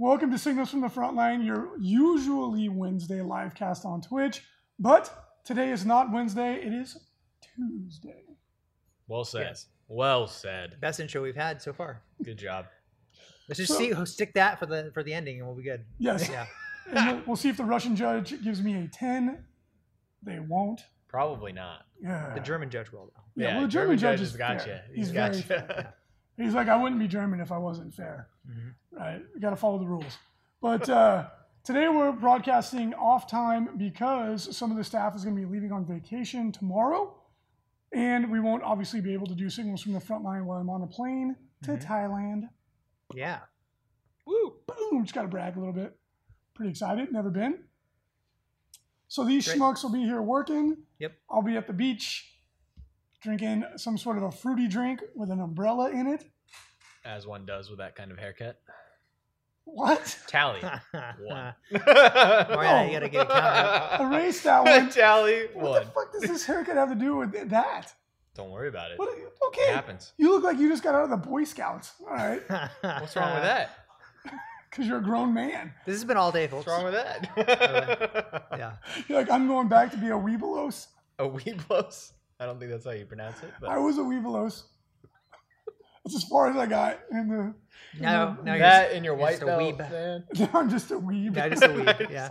Welcome to Signals from the Frontline, your usually Wednesday live cast on Twitch, but today is not Wednesday, it is Tuesday. Well said. Yes. Well said. Best intro we've had so far. Good job. Let's just stick that for the ending and we'll be good. Yes. Yeah. And we'll see if the Russian judge gives me a 10. They won't. Probably not. Yeah. The German judge will, though. Yeah, well, the German judge has got you. He's got you. He's like, I wouldn't be German if I wasn't fair. Mm-hmm. Right? You got to follow the rules. But today we're broadcasting off time because some of the staff is going to be leaving on vacation tomorrow. And we won't obviously be able to do Signals from the Frontline while I'm on a plane to Thailand. Yeah. Woo! Boom! Just got to brag a little bit. Pretty excited. Never been. So these schmucks will be here working. Yep. I'll be at the beach, drinking some sort of a fruity drink with an umbrella in it. As one does with that kind of haircut. What? Tally. One. Oh, you gotta get a count. Erase that one. Tally. What one. What the fuck does this haircut have to do with that? Don't worry about it. What? Okay. It happens. You look like you just got out of the Boy Scouts. All right. What's wrong with that? Because you're a grown man. This has been all day, folks. What's wrong with that? Yeah. You're like, I'm going back to be a Weeblos. A Weeblos? I don't think that's how you pronounce it. But I was a Weeblos. That's as far as I got. And now that and your white belt. Now I'm just a weeb. Now just a weeb, yeah.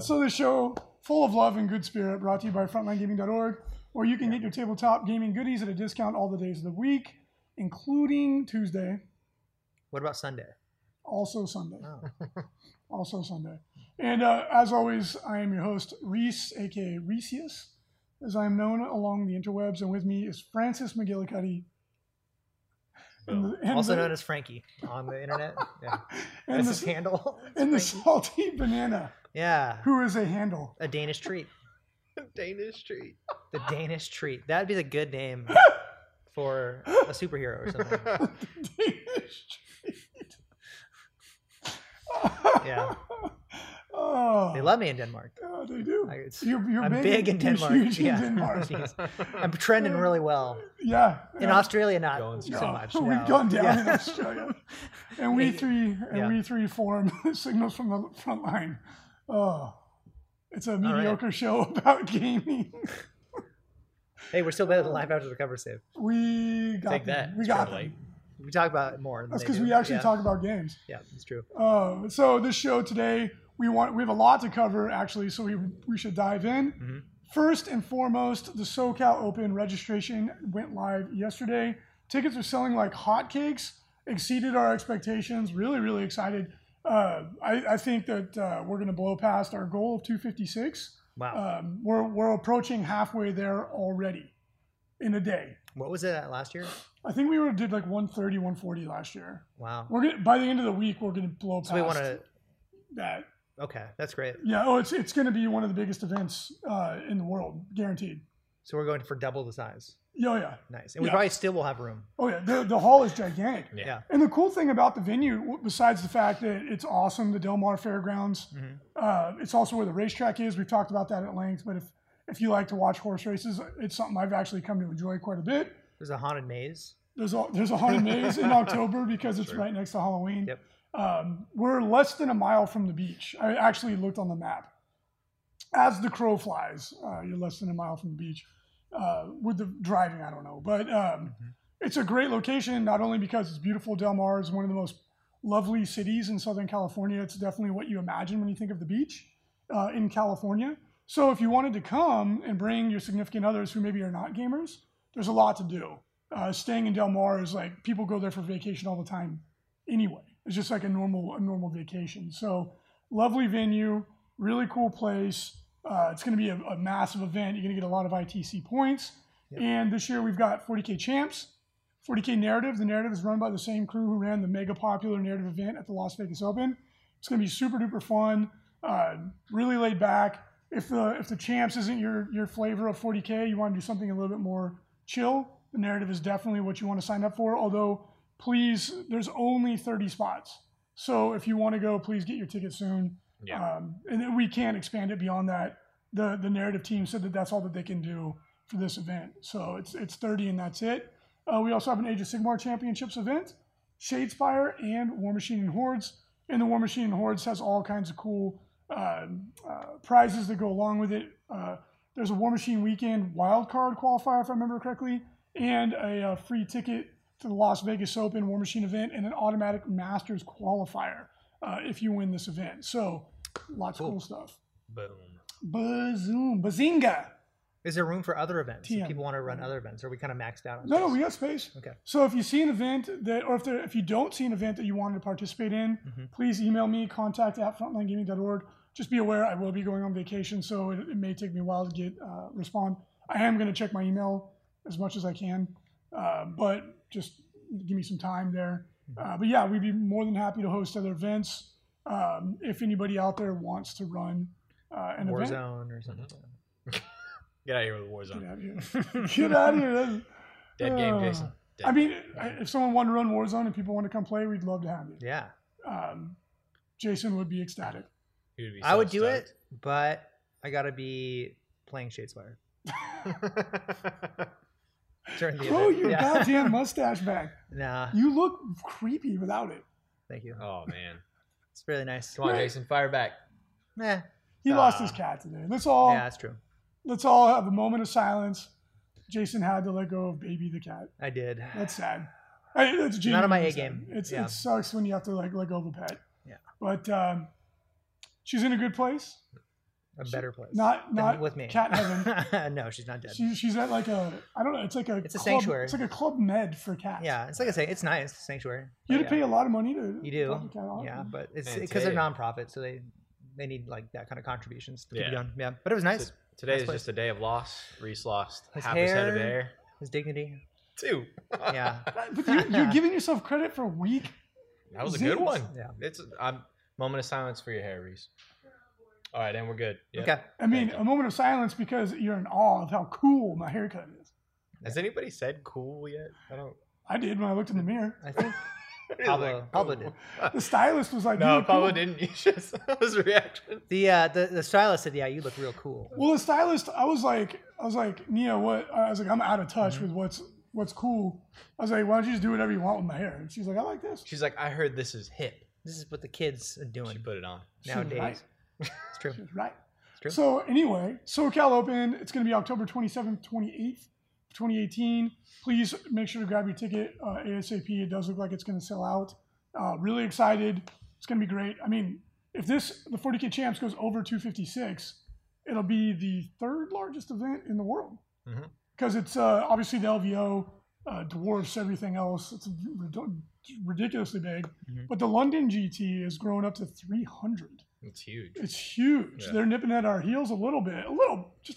So the show, full of love and good spirit, brought to you by FrontlineGaming.org, where you can get your tabletop gaming goodies at a discount all the days of the week, including Tuesday. What about Sunday? Also Sunday. Oh. Also Sunday. And as always, I am your host, Reese, a.k.a. Reeseius, as I am known along the interwebs. And with me is Francis McGillicuddy. Also known as Frankie on the internet. Yeah. And that's his handle. And the Salty Banana. Yeah. Who is a handle. A Danish treat. A Danish treat. The Danish treat. That'd be the good name for a superhero or something. The Danish treat. Yeah. Oh. They love me in Denmark. Oh, they do. I'm big in Denmark. Huge in Denmark. I'm trending really well. Yeah. In Australia, not so much. No. We've gone down in Australia, and we three form Signals from the Frontline. Oh, it's a mediocre show about gaming. Hey, we're still better than Live After the Cover Save. We got that. We got that. We talk about it more. That's because we actually talk about games. Yeah, it's true. So this show today. We have a lot to cover, actually, so we should dive in. Mm-hmm. First and foremost, the SoCal Open registration went live yesterday. Tickets are selling like hotcakes, exceeded our expectations. Really, really excited. I think that we're going to blow past our goal of 256. Wow. We're approaching halfway there already in a day. What was it at last year? I think we did like 130, 140 last year. Wow. By the end of the week, we're going to blow past that. Okay, that's great. Yeah, it's going to be one of the biggest events in the world, guaranteed. So we're going for double the size. Oh, yeah. Nice. And we probably still will have room. Oh, yeah. The hall is gigantic. Yeah. And the cool thing about the venue, besides the fact that it's awesome, the Del Mar Fairgrounds, it's also where the racetrack is. We've talked about that at length, but if you like to watch horse races, it's something I've actually come to enjoy quite a bit. There's a haunted maze. There's a haunted maze in October because it's right next to Halloween. Yep. We're less than a mile from the beach. I actually looked on the map. As the crow flies, you're less than a mile from the beach. With the driving, I don't know. But it's a great location, not only because it's beautiful. Del Mar is one of the most lovely cities in Southern California. It's definitely what you imagine when you think of the beach in California. So if you wanted to come and bring your significant others who maybe are not gamers, there's a lot to do. Staying in Del Mar is like people go there for vacation all the time anyway. It's just like a normal vacation. So lovely venue, really cool place. It's going to be a massive event. You're going to get a lot of ITC points. Yep. And this year we've got 40K champs, 40K Narrative. The narrative is run by the same crew who ran the mega popular narrative event at the Las Vegas Open. It's going to be super duper fun, really laid back. If the champs isn't your flavor of 40K, you want to do something a little bit more chill, the narrative is definitely what you want to sign up for. Although, please, there's only 30 spots. So if you want to go, please get your ticket soon. Yeah. And then we can't expand it beyond that. The narrative team said that that's all that they can do for this event. So it's 30 and that's it. We also have an Age of Sigmar Championships event, Shadespire, and War Machine and Hordes. And the War Machine and Hordes has all kinds of cool prizes that go along with it. There's a War Machine Weekend wildcard qualifier, if I remember correctly, and a free ticket to the Las Vegas Open War Machine event and an automatic Masters qualifier if you win this event. So lots of cool stuff. Boom. Bazoom. Bazinga. Is there room for other events? If people want to run other events, or are we kind of maxed out on space? No, we got space. Okay. So if you see an event that, or if you don't see an event that you wanted to participate in, please email me, contact@frontlinegaming.org. Just be aware, I will be going on vacation, so it may take me a while to respond. I am going to check my email as much as I can, but just give me some time there. But yeah, we'd be more than happy to host other events if anybody out there wants to run an event. Warzone or something. Get out of here with Warzone. Get out of here. Dead game, Jason. Dead. I mean, if someone wanted to run Warzone and people want to come play, we'd love to have you. Yeah. Jason would be ecstatic. He would be so I would do it, but I got to be playing Shadespire. Grow your goddamn mustache back. Nah. You look creepy without it. Thank you. Oh, man. It's really nice. Come on, Jason. Fire back. Nah. He lost his cat today. That's all. Yeah, that's true. Let's all have a moment of silence. Jason had to let go of Baby the cat. I did. That's sad. It's not on my A game. It sucks when you have to let go of a pet. Yeah. But she's in a good place. A better place. Not with me. Cat heaven. No, she's not dead. She's at I don't know. It's a sanctuary. It's like a Club Med for cats. Yeah, it's nice sanctuary. You have to pay a lot of money to. You do. The cat off. Yeah, but it's because they're nonprofit, so they need that kind of contributions to be done. Yeah, but it was nice. Today is just a day of loss. Reese lost his head of hair. His dignity. Two. Yeah. But you're giving yourself credit for a week. That was a good one. Yeah. Moment of silence for your hair, Reese. All right, and we're good. Yep. Okay. I mean, a moment of silence because you're in awe of how cool my haircut is. Has anybody said cool yet? I did when I looked in the mirror. I think Pablo did. The stylist was like, "No, Pablo didn't." You just that was a reaction. The stylist said, "Yeah, you look real cool." Well, the stylist, I was like, Nia, what? I was like, I'm out of touch with what's cool. I was like, why don't you just do whatever you want with my hair? And she's like, I like this. She's like, I heard this is hip. This is what the kids are doing. She put it on nowadays. Right. It's true. She's right. It's true. So anyway, SoCal Open. It's going to be October 27th, 28th. 2018. Please make sure to grab your ticket ASAP. It does look like it's going to sell out. Really excited. It's going to be great. I mean, if the 40K Champs goes over 256, it'll be the third largest event in the world because it's obviously the LVO dwarfs everything else. It's ridiculously big, but the London GT has grown up to 300. It's huge. It's huge. Yeah. They're nipping at our heels just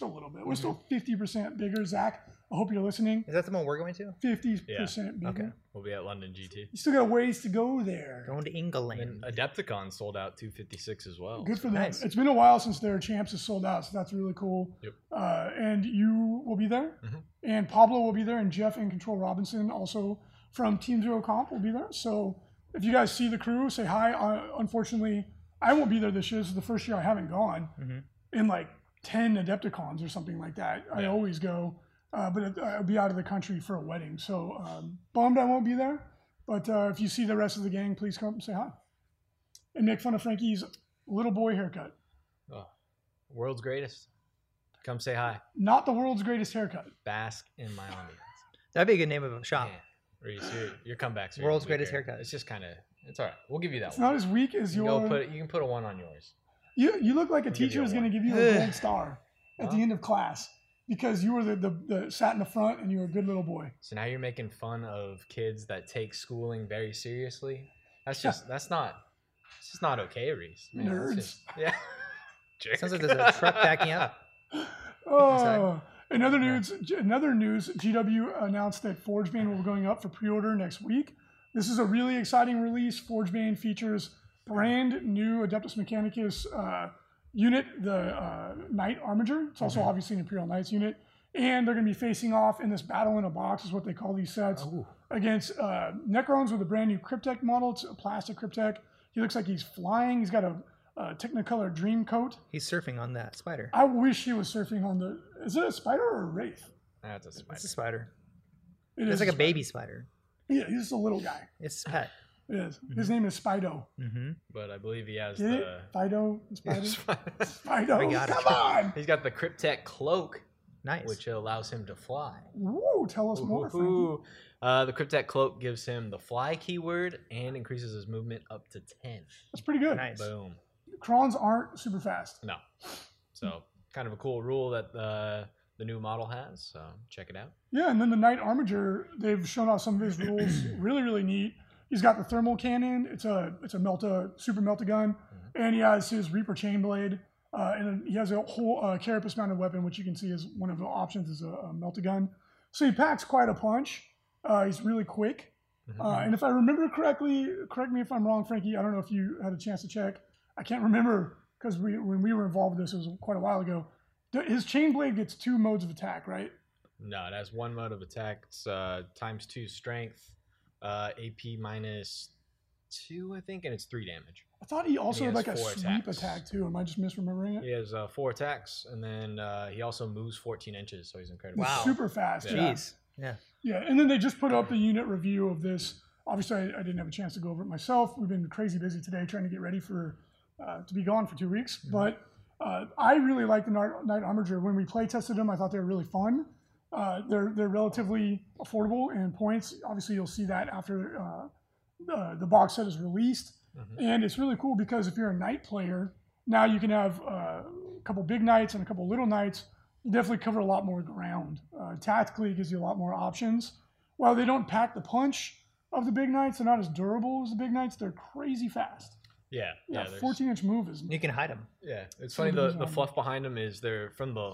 a little bit. We're still 50% bigger, Zach. I hope you're listening. Is that the one we're going to? 50% bigger. Okay. We'll be at London GT. You still got a ways to go there. Going to England. And Adepticon sold out 256 as well. Good for them. Nice. It's been a while since their champs has sold out, so that's really cool. Yep. And you will be there. And Pablo will be there. And Jeff and Control Robinson, also from Team Zero Comp, will be there. So if you guys see the crew, say hi. Unfortunately, I won't be there this year. This is the first year I haven't gone in 10 Adepticons or something like that. Yeah. I always go. But I'll be out of the country for a wedding, so bummed I won't be there. But if you see the rest of the gang, please come say hi and make fun of Frankie's little boy haircut. Oh, world's greatest. Come say hi. Not the world's greatest haircut. Bask in my audience. That'd be a good name of a shop. Yeah. Reese, your comeback's world's greatest haircut. It's just kind of all right. We'll give you that. It's not as weak as yours. You can put a one on yours. You look like a teacher is going to give you a gold star at the end of class. Because you were the sat in the front and you were a good little boy. So now you're making fun of kids that take schooling very seriously. That's just not okay, Reese. Man, nerds. Sounds like there's a truck backing up. Oh, In other news, GW announced that Forge Bane will be going up for pre-order next week. This is a really exciting release. Forge Bane features brand new Adeptus Mechanicus unit, the Knight Armiger. It's also obviously an Imperial Knights unit. And they're going to be facing off in this battle in a box, is what they call these sets, against Necrons with a brand new Cryptek model. It's a plastic Cryptek. He looks like he's flying. He's got a Technicolor dream coat. He's surfing on that spider. I wish he was surfing on the... Is it a spider or a wraith? No, it's a spider. It's a spider. It's like a baby spider. Yeah, he's just a little guy. It's his pet. It is. Mm-hmm. His name is Spido. Mm-hmm. But I believe he has Fido? Spido? Come on! He's got the Cryptek cloak. Nice. Which allows him to fly. Ooh, tell us more, Frankie. The Cryptek cloak gives him the fly keyword and increases his movement up to 10. That's pretty good. Nice. Boom. Krons aren't super fast. No. So kind of a cool rule that the new model has. So check it out. Yeah, and then the Knight Armiger, they've shown off some of his rules. Really, really neat. He's got the thermal cannon. It's a super melta gun, and he has his Reaper chain blade. And he has a whole carapace mounted weapon, which you can see is one of the options is a melta gun. So he packs quite a punch. He's really quick. And if I remember correctly, correct me if I'm wrong, Frankie, I don't know if you had a chance to check. I can't remember because when we were involved with this, it was quite a while ago. His chain blade gets two modes of attack, right? No, it has one mode of attack. It's ×2 strength, AP -2, I think, and it's 3 damage. I thought he also had like a sweep attack too. Am I just misremembering it? He has 4 attacks, and then he also moves 14 inches, so he's incredible. Wow. Super fast. Yeah. Jeez. Yeah. Yeah, and then they just put up the unit review of this. Obviously, I didn't have a chance to go over it myself. We've been crazy busy today trying to get ready for to be gone for 2 weeks. But I really like the Knight Armiger. When we play tested them, I thought they were really fun. They're relatively affordable in points. Obviously, you'll see that after the box set is released. And it's really cool because if you're a knight player, now you can have a couple big knights and a couple little knights. You definitely cover a lot more ground. Tactically, it gives you a lot more options. While they don't pack the punch of the big knights, they're not as durable as the big knights. They're crazy fast. Yeah. Yeah, 14-inch move is... You can hide them. Yeah. It's funny, the fluff behind them is they're from the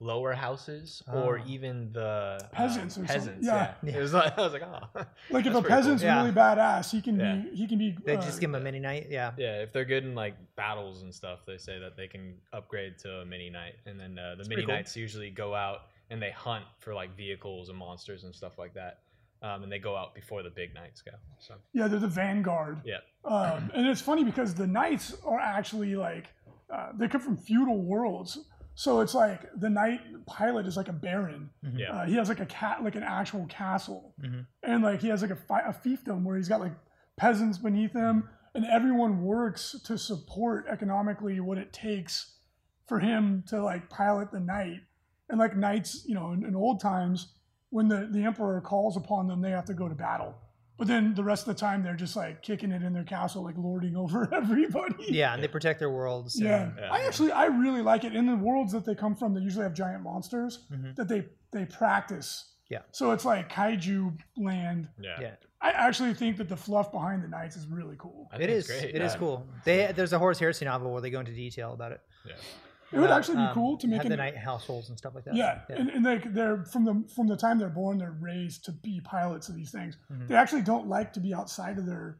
lower houses or even the peasants or peasants. Yeah. It was like, I was like, oh, like if a peasant's cool. Really badass, he can be they just give him a mini knight. Yeah If they're good in like battles and stuff, they say that they can upgrade to a mini knight, and then the mini knights usually go out and they hunt for like vehicles and monsters and stuff like that, and they go out before the big knights go, so yeah, they're the vanguard. And it's funny because the knights are actually like they come from feudal worlds. So it's like the knight pilot is like a baron. Yeah. He has like an actual castle, and like he has like a fiefdom where he's got like peasants beneath him, and everyone works to support economically what it takes for him to like pilot the knight. And like knights, you know, in old times, when the emperor calls upon them, they have to go to battle. But then the rest of the time, they're just like kicking it in their castle, like lording over everybody. Yeah, and they protect their worlds. Yeah. I really like it. In the worlds that they come from, they usually have giant monsters that they practice. Yeah. So it's like kaiju land. Yeah. I actually think that the fluff behind the knights is really cool. It is cool. There's a Horace Heresy novel where they go into detail about it. Yeah. It would actually be cool to make the knight households and stuff like that. Yeah. And they're from the time they're born, they're raised to be pilots of these things. They actually don't like to be outside of their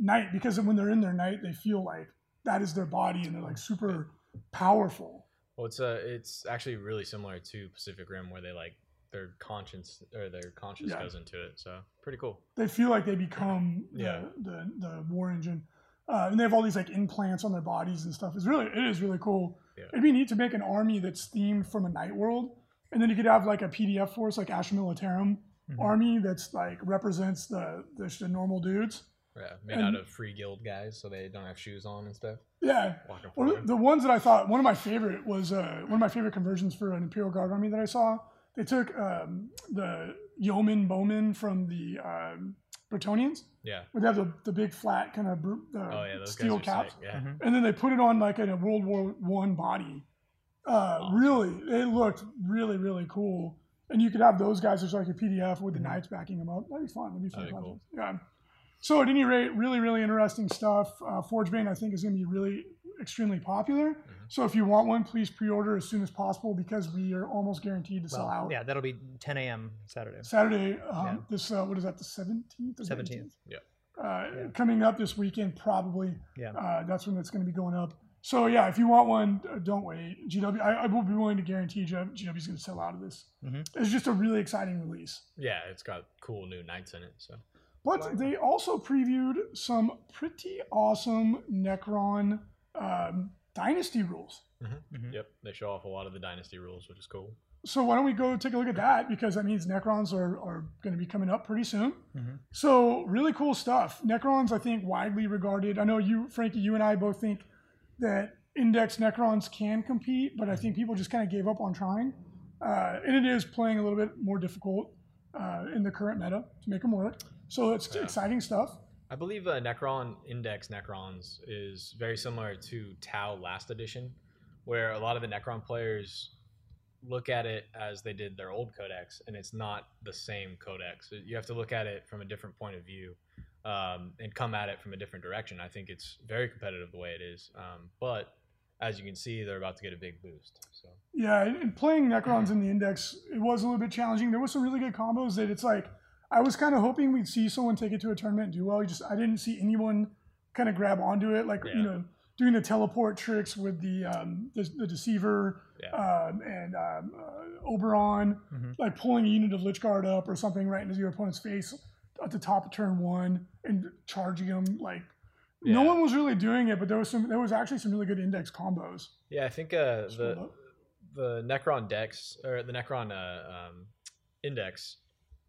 knight, because when they're in their knight, they feel like that is their body, and they're like super powerful. Well, it's actually really similar to Pacific Rim, where they like their conscience goes into it. So pretty cool. They feel like they become the war engine, and they have all these like implants on their bodies and stuff. It is really cool. Yeah. It'd be neat to make an army that's themed from a night world, and then you could have like a PDF force, like Astra Militarum army that's like represents the normal dudes. Yeah, made out of free guild guys, so they don't have shoes on and stuff. Yeah, the ones that I thought one of my favorite was one of my favorite conversions for an Imperial Guard army that I saw. They took the yeoman bowman from the Bretonians. Yeah. Where they have the big flat kind of steel caps. Sick. Yeah. And then they put it on like in a World War I body. Really, it looked really, really cool. And you could have those guys as like a PDF with the knights backing them up. That'd be fun. Cool. Yeah. So at any rate, really, really interesting stuff. Forge Bane, I think, is going to be really extremely popular. Mm-hmm. So if you want one, please pre-order as soon as possible because we are almost guaranteed to sell out. Yeah, that'll be 10 a.m. Saturday. Saturday, this, what is that, the 17th? Or 17th, yeah. Coming up this weekend, probably. Yeah. That's when it's going to be going up. So yeah, if you want one, don't wait. GW, I will be willing to guarantee GW's going to sell out of this. Mm-hmm. It's just a really exciting release. Yeah, it's got cool new knights in it, so. But they also previewed some pretty awesome Necron Dynasty rules. Mm-hmm. Mm-hmm. Yep, they show off a lot of the Dynasty rules, which is cool. So why don't we go take a look at that, because that means Necrons are going to be coming up pretty soon. Mm-hmm. So really cool stuff. Necrons, I think, widely regarded. I know you, Frankie, you and I both think that Index Necrons can compete, but I think people just kind of gave up on trying. And it is playing a little bit more difficult in the current meta to make them work. So it's exciting stuff. I believe Necron Index Necrons is very similar to Tau last edition, where a lot of the Necron players look at it as they did their old codex, and it's not the same codex. You have to look at it from a different point of view and come at it from a different direction. I think it's very competitive the way it is, but as you can see, they're about to get a big boost. So. Yeah, and playing Necrons in the Index, it was a little bit challenging. There were some really good combos that it's like, I was kind of hoping we'd see someone take it to a tournament and do well. I didn't see anyone kind of grab onto it, like you know, doing the teleport tricks with the Deceiver and Oberon, like pulling a unit of Lich Guard up or something right into your opponent's face at the top of turn one and charging them. Like no one was really doing it, but there was actually some really good Index combos. Yeah, I think the Necron decks or the Necron Index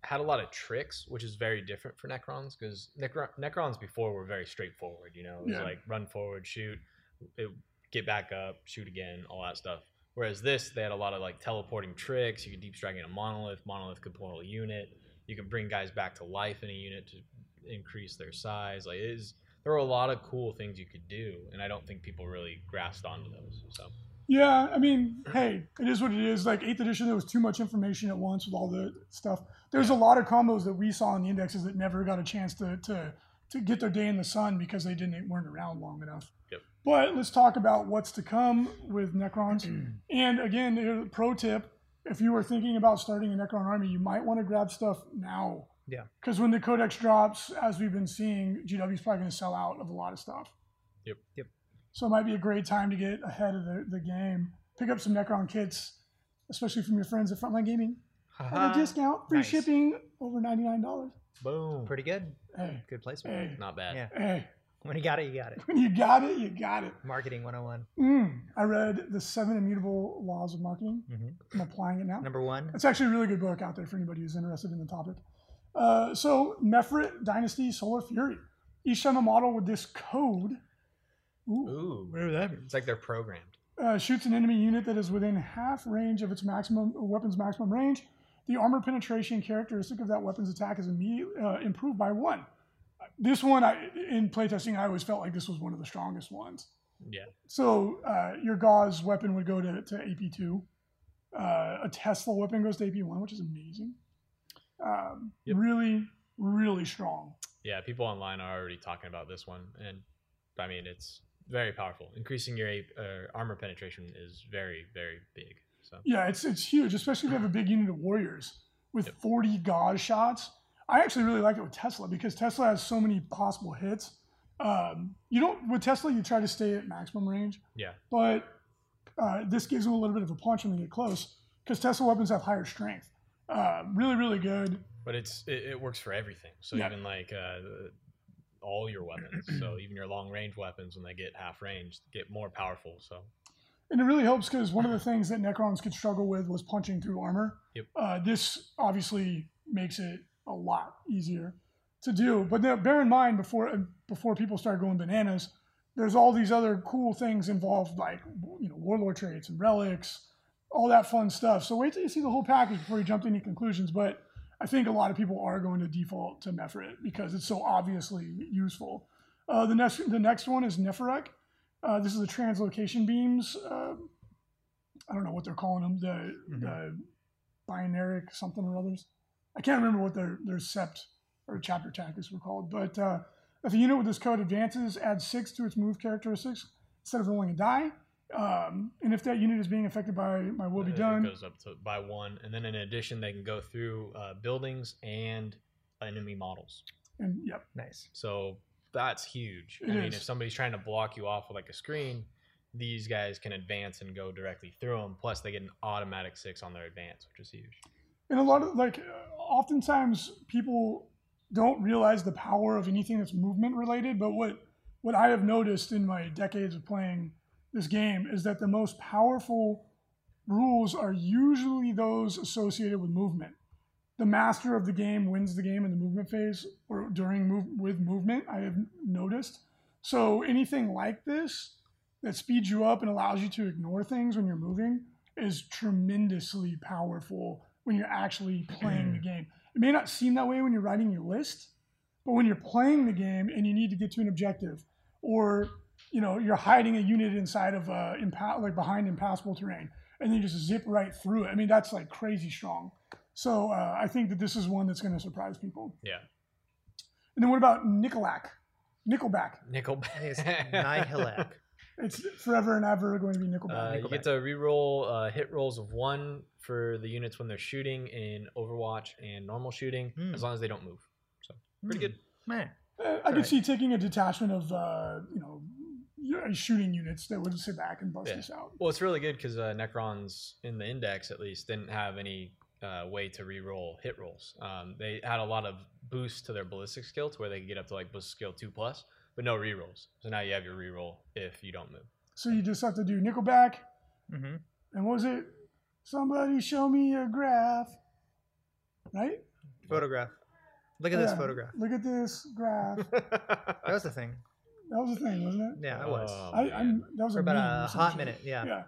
had a lot of tricks, which is very different for Necrons, because Necrons before were very straightforward, you know? It was like run forward, shoot, get back up, shoot again, all that stuff. Whereas this, they had a lot of like teleporting tricks. You could deep strike in a monolith. Monolith could pull a unit. You could bring guys back to life in a unit to increase their size. Like there were a lot of cool things you could do, and I don't think people really grasped onto those, so. Yeah, I mean, hey, it is what it is. Like 8th edition, there was too much information at once with all the stuff. There's a lot of combos that we saw in the indexes that never got a chance to get their day in the sun because they weren't around long enough. Yep. But let's talk about what's to come with Necrons. And again, pro tip, if you are thinking about starting a Necron army, you might want to grab stuff now. Yeah. Because when the Codex drops, as we've been seeing, GW's probably going to sell out of a lot of stuff. Yep. Yep. So it might be a great time to get ahead of the game. Pick up some Necron kits, especially from your friends at Frontline Gaming. At a discount, free shipping, over $99. Boom. Pretty good. Hey. Good placement. Hey. Not bad. Yeah. Hey. When you got it, you got it. When you got it, you got it. Marketing 101. I read The 7 Immutable Laws of Marketing. Mm-hmm. I'm applying it now. Number 1. It's actually a really good book out there for anybody who's interested in the topic. So Mefrit Dynasty Solar Fury. Each time a model with this code... Ooh, where that? It's like they're programmed. Shoots an enemy unit that is within half range of its maximum weapon's maximum range. The armor penetration characteristic of that weapon's attack is immediately improved by 1. This one, in playtesting, I always felt like this was one of the strongest ones. Yeah. So your Gauss weapon would go to AP2. A Tesla weapon goes to AP1, which is amazing. Really, really strong. Yeah, people online are already talking about this one, and I mean it's very powerful. Increasing your armor penetration is very, very big. So yeah, it's huge, especially if you have a big unit of warriors with 40 Gauss shots. I actually really like it with Tesla because Tesla has so many possible hits. With Tesla, you try to stay at maximum range. Yeah. But this gives them a little bit of a punch when they get close because Tesla weapons have higher strength. Really, really good. But it works for everything. So even like all your weapons, so even your long range weapons, when they get half range, get more powerful. So, and it really helps because one of the things that Necrons could struggle with was punching through armor. Yep. This obviously makes it a lot easier to do. But now, bear in mind, before people start going bananas, there's all these other cool things involved, like warlord traits and relics, all that fun stuff. So wait till you see the whole package before you jump to any conclusions. But I think a lot of people are going to default to Mefrit because it's so obviously useful. The next one is Neferek. This is the translocation beams. I don't know what they're calling them. The binaric something or others. I can't remember what their sept or chapter tactics were called. But if a unit with this code advances, add 6 to its move characteristics. instead of rolling a die. And if that unit is being affected by my will be done, it goes up to by one. And then in addition, they can go through buildings and enemy models. And yep, nice. So that's huge. I mean, if somebody's trying to block you off with like a screen, these guys can advance and go directly through them. Plus, they get an automatic 6 on their advance, which is huge. And a lot of like, oftentimes people don't realize the power of anything that's movement related. But what I have noticed in my decades of playing this game is that the most powerful rules are usually those associated with movement. The master of the game wins the game in the movement phase or during movement, I have noticed. So anything like this that speeds you up and allows you to ignore things when you're moving is tremendously powerful when you're actually playing the game. It may not seem that way when you're writing your list, but when you're playing the game and you need to get to an objective, or you know, you're hiding a unit inside of behind impassable terrain, and then you just zip right through it. I mean, that's like crazy strong. So I think that this is one that's going to surprise people. Yeah. And then what about Nickelback? It's Nihilak. It's forever and ever going to be Nickelback. You get to reroll hit rolls of 1 for the units when they're shooting in Overwatch and normal shooting, as long as they don't move. So pretty good, man. I could see taking a detachment of shooting units that would sit back and bust this out. Well, it's really good because Necrons in the index at least didn't have any way to re-roll hit rolls. They had a lot of boosts to their ballistic skill to where they could get up to like ballistic skill 2+, but no re-rolls. So now you have your re-roll if you don't move. So you just have to do Nickelback. Mm-hmm. And what was it? Somebody show me a graph. Right? Photograph. Look at this photograph. Look at this graph. That was the thing. That was a thing, wasn't it? Yeah, it was. That was for about a hot minute. Yeah.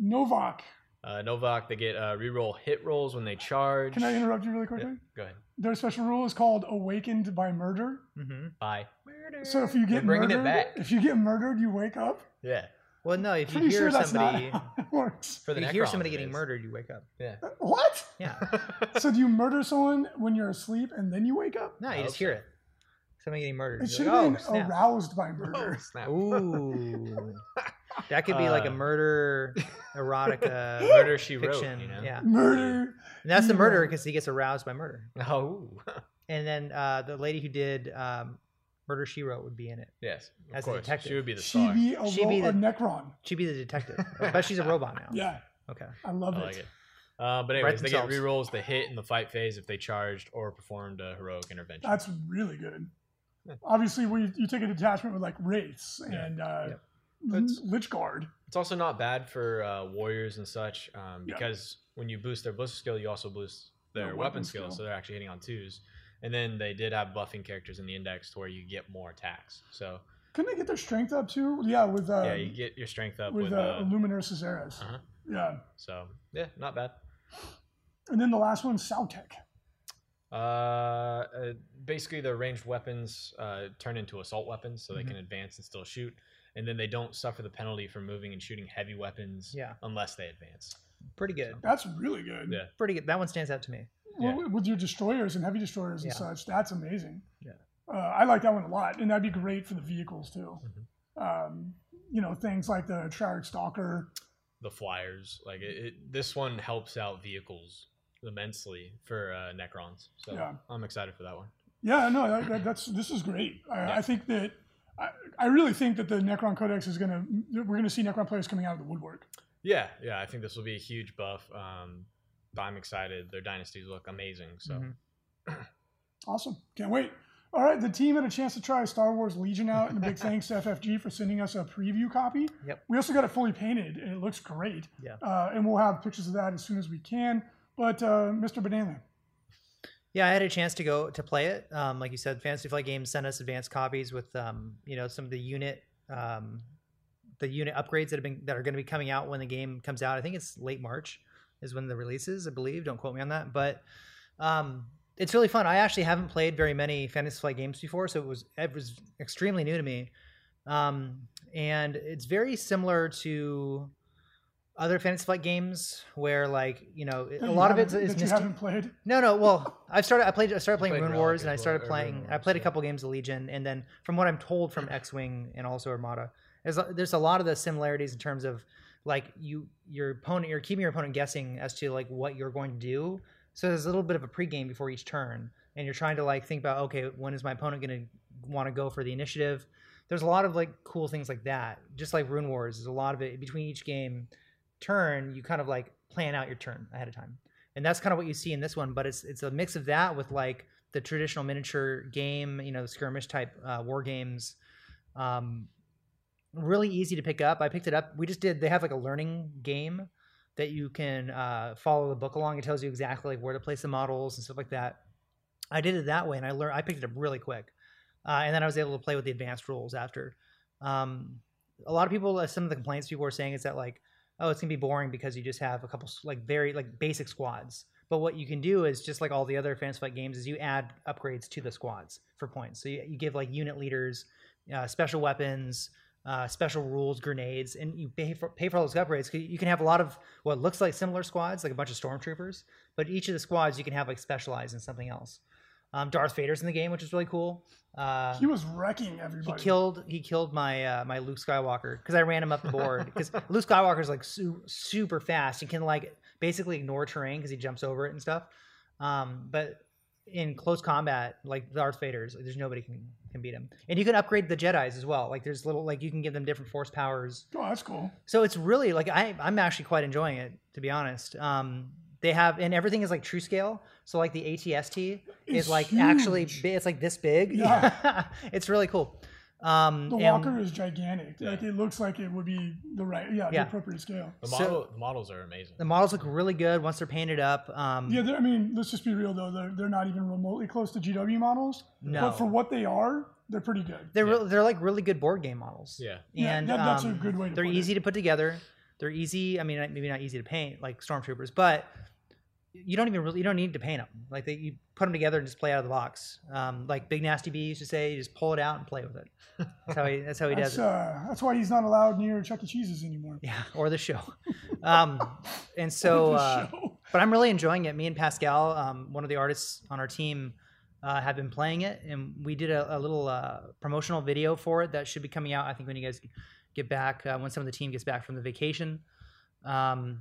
Novak. They get reroll hit rolls when they charge. Can I interrupt you really quickly? Yeah, go ahead. Their special rule is called Awakened by Murder. Mm-hmm. By murder. So if you get murdered, you wake up. Yeah. Well, no. If you hear somebody, getting murdered, you wake up. Yeah. What? Yeah. So do you murder someone when you're asleep and then you wake up? No, you just hear it. Somebody getting murdered. It should have been aroused by murder. Ooh. That could be like a murder erotica. Murder She Fiction. Wrote. You know? Yeah. Murder. And that's the murder because he gets aroused by murder. Oh. And then the lady who did Murder She Wrote would be in it. Yes. As a detective. She would be the star. She'd be a Necron. She'd be the detective. But she's a robot now. Yeah. Okay. I love it. I like it. But anyways, they get re-rolls to hit in the fight phase if they charged or performed a heroic intervention. That's really good. Obviously, you take a detachment with like Wraiths and Lich Guard. It's also not bad for warriors and such because when you boost their ballistic skill, you also boost their weapon skill, so they're actually hitting on 2s. And then they did have buffing characters in the index to where you get more attacks. So couldn't they get their strength up too? Yeah, with you get your strength up with Luminar Cesaris. Uh-huh. Yeah. So yeah, not bad. And then the last one, Sautek. Basically the ranged weapons turn into assault weapons, so they can advance and still shoot, and then they don't suffer the penalty for moving and shooting heavy weapons unless they advance. Pretty good. That's really good. Yeah, pretty good. That one stands out to me. Well, with your destroyers and heavy destroyers and such, that's amazing. Yeah, I like that one a lot, and that'd be great for the vehicles too. Things like the Triarch Stalker, the flyers. Like this one helps out vehicles immensely for Necrons, so I'm excited for that one. This is great. I think that I really think that the Necron Codex we're gonna see Necron players coming out of the woodwork. I think this will be a huge buff. I'm excited. Their dynasties look amazing, so awesome, can't wait. All right, the team had a chance to try Star Wars Legion out, and a big thanks to FFG for sending us a preview copy. Yep. We also got it fully painted and it looks great. And we'll have pictures of that as soon as we can. But Mr. Banana. Yeah, I had a chance to go to play it. Like you said, Fantasy Flight Games sent us advanced copies with some of the unit upgrades that are going to be coming out when the game comes out. I think it's late March is when the release is, I believe. Don't quote me on that, but it's really fun. I actually haven't played very many Fantasy Flight games before, so it was extremely new to me. And it's very similar to other Fantasy Flight games where, like, a lot of it is you haven't played. No. Well, I started playing Rune Wars, and I played a couple games of Legion, and then from what I'm told from X-Wing and also Armada, There's a lot of the similarities in terms of like you're keeping your opponent guessing as to like what you're going to do. So there's a little bit of a pregame before each turn, and you're trying to like think about, okay, when is my opponent going to want to go for the initiative? There's a lot of like cool things like that. Just like Rune Wars, there's a lot of it between each game turn. You kind of like plan out your turn ahead of time, and that's kind of what you see in this one. But it's a mix of that with like the traditional miniature game, you know, the skirmish type war games. Really easy to pick up. I picked it up. We just did. They have like a learning game that you can follow the book along. It tells you exactly like where to place the models and stuff like that. I did it that way, and I learned. I picked it up really quick, and then I was able to play with the advanced rules after. A lot of people, some of the complaints people were saying is that like, oh, it's gonna be boring because you just have a couple like very like basic squads. But what you can do is just like all the other Fantasy Flight games is you add upgrades to the squads for points. So you give like unit leaders, special weapons. Special rules, grenades, and you pay for all those upgrades. You can have a lot of what looks like similar squads, like a bunch of stormtroopers, but each of the squads you can have like specialized in something else. Darth Vader's in the game, which is really cool. He was wrecking everybody. He killed my my Luke Skywalker because I ran him up the board because Luke Skywalker's like super fast. He can like basically ignore terrain because he jumps over it and stuff. But in close combat, like Darth Vader's, there's nobody can beat him. And you can upgrade the Jedis as well. Like there's little, like you can give them different force powers. Oh, that's cool. So it's really like, I'm actually quite enjoying it, to be honest. They have, and everything is like true scale. So like the ATST is like huge. Actually, it's like this big. Yeah. It's really cool. The walker is gigantic. Yeah. Like it looks like it would be the the appropriate scale. The models are amazing. The models look really good once they're painted up. Yeah, I mean, let's just be real though. They're not even remotely close to GW models. No. But for what they are, they're pretty good. They're like really good board game models. Yeah. And yeah, that's a good way to put it. They're easy to put together. They're easy. I mean, maybe not easy to paint like stormtroopers, but you don't even really, you don't need to paint them. Like you put them together and just play out of the box. Like Big Nasty B used to say, you just pull it out and play with it. That's how he does it. That's why he's not allowed near Chuck E. Cheese's anymore. Yeah. Or the show. And so, but I'm really enjoying it. Me and Pascal, one of the artists on our team, have been playing it, and we did a little promotional video for it that should be coming out. I think when you guys get back, when some of the team gets back from the vacation, and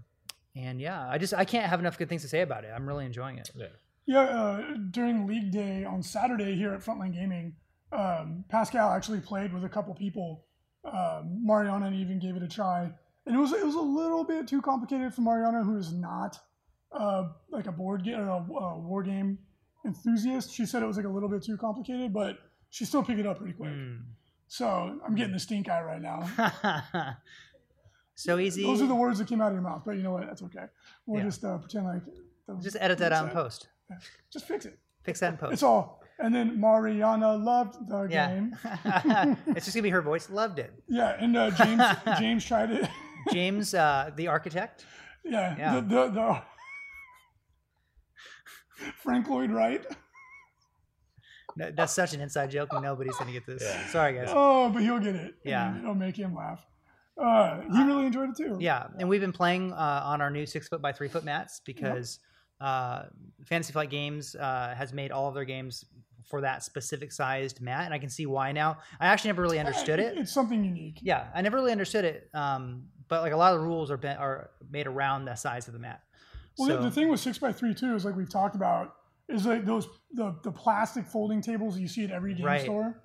yeah, I can't have enough good things to say about it. I'm really enjoying it. Yeah. During League Day on Saturday here at Frontline Gaming, Pascal actually played with a couple people. Mariana even gave it a try, and it was a little bit too complicated for Mariana, who is not like a board game or a war game enthusiast. She said it was like a little bit too complicated, but she still picked it up pretty quick. So I'm getting the stink eye right now. So easy. Those are the words that came out of your mouth, but you know what? That's okay. We'll just pretend like... Just edit that out in post. Just fix it. Fix that in post. It's all. And then Mariana loved the game. It's just going to be her voice. Loved it. Yeah, and James tried it. James, the architect. Yeah. The Frank Lloyd Wright. No, that's such an inside joke, and nobody's going to get this. Yeah. Sorry, guys. Oh, but he'll get it. Yeah. It'll make him laugh. He really enjoyed it too. Yeah, and we've been playing on our new 6-foot by 3-foot mats because Fantasy Flight Games has made all of their games for that specific sized mat, and I can see why now. I actually never really understood it. It's something unique. Yeah, I never really understood it, but like a lot of the rules are made around the size of the mat. Well, so the thing with 6x3 too is like we've talked about is like those the plastic folding tables you see at every game store.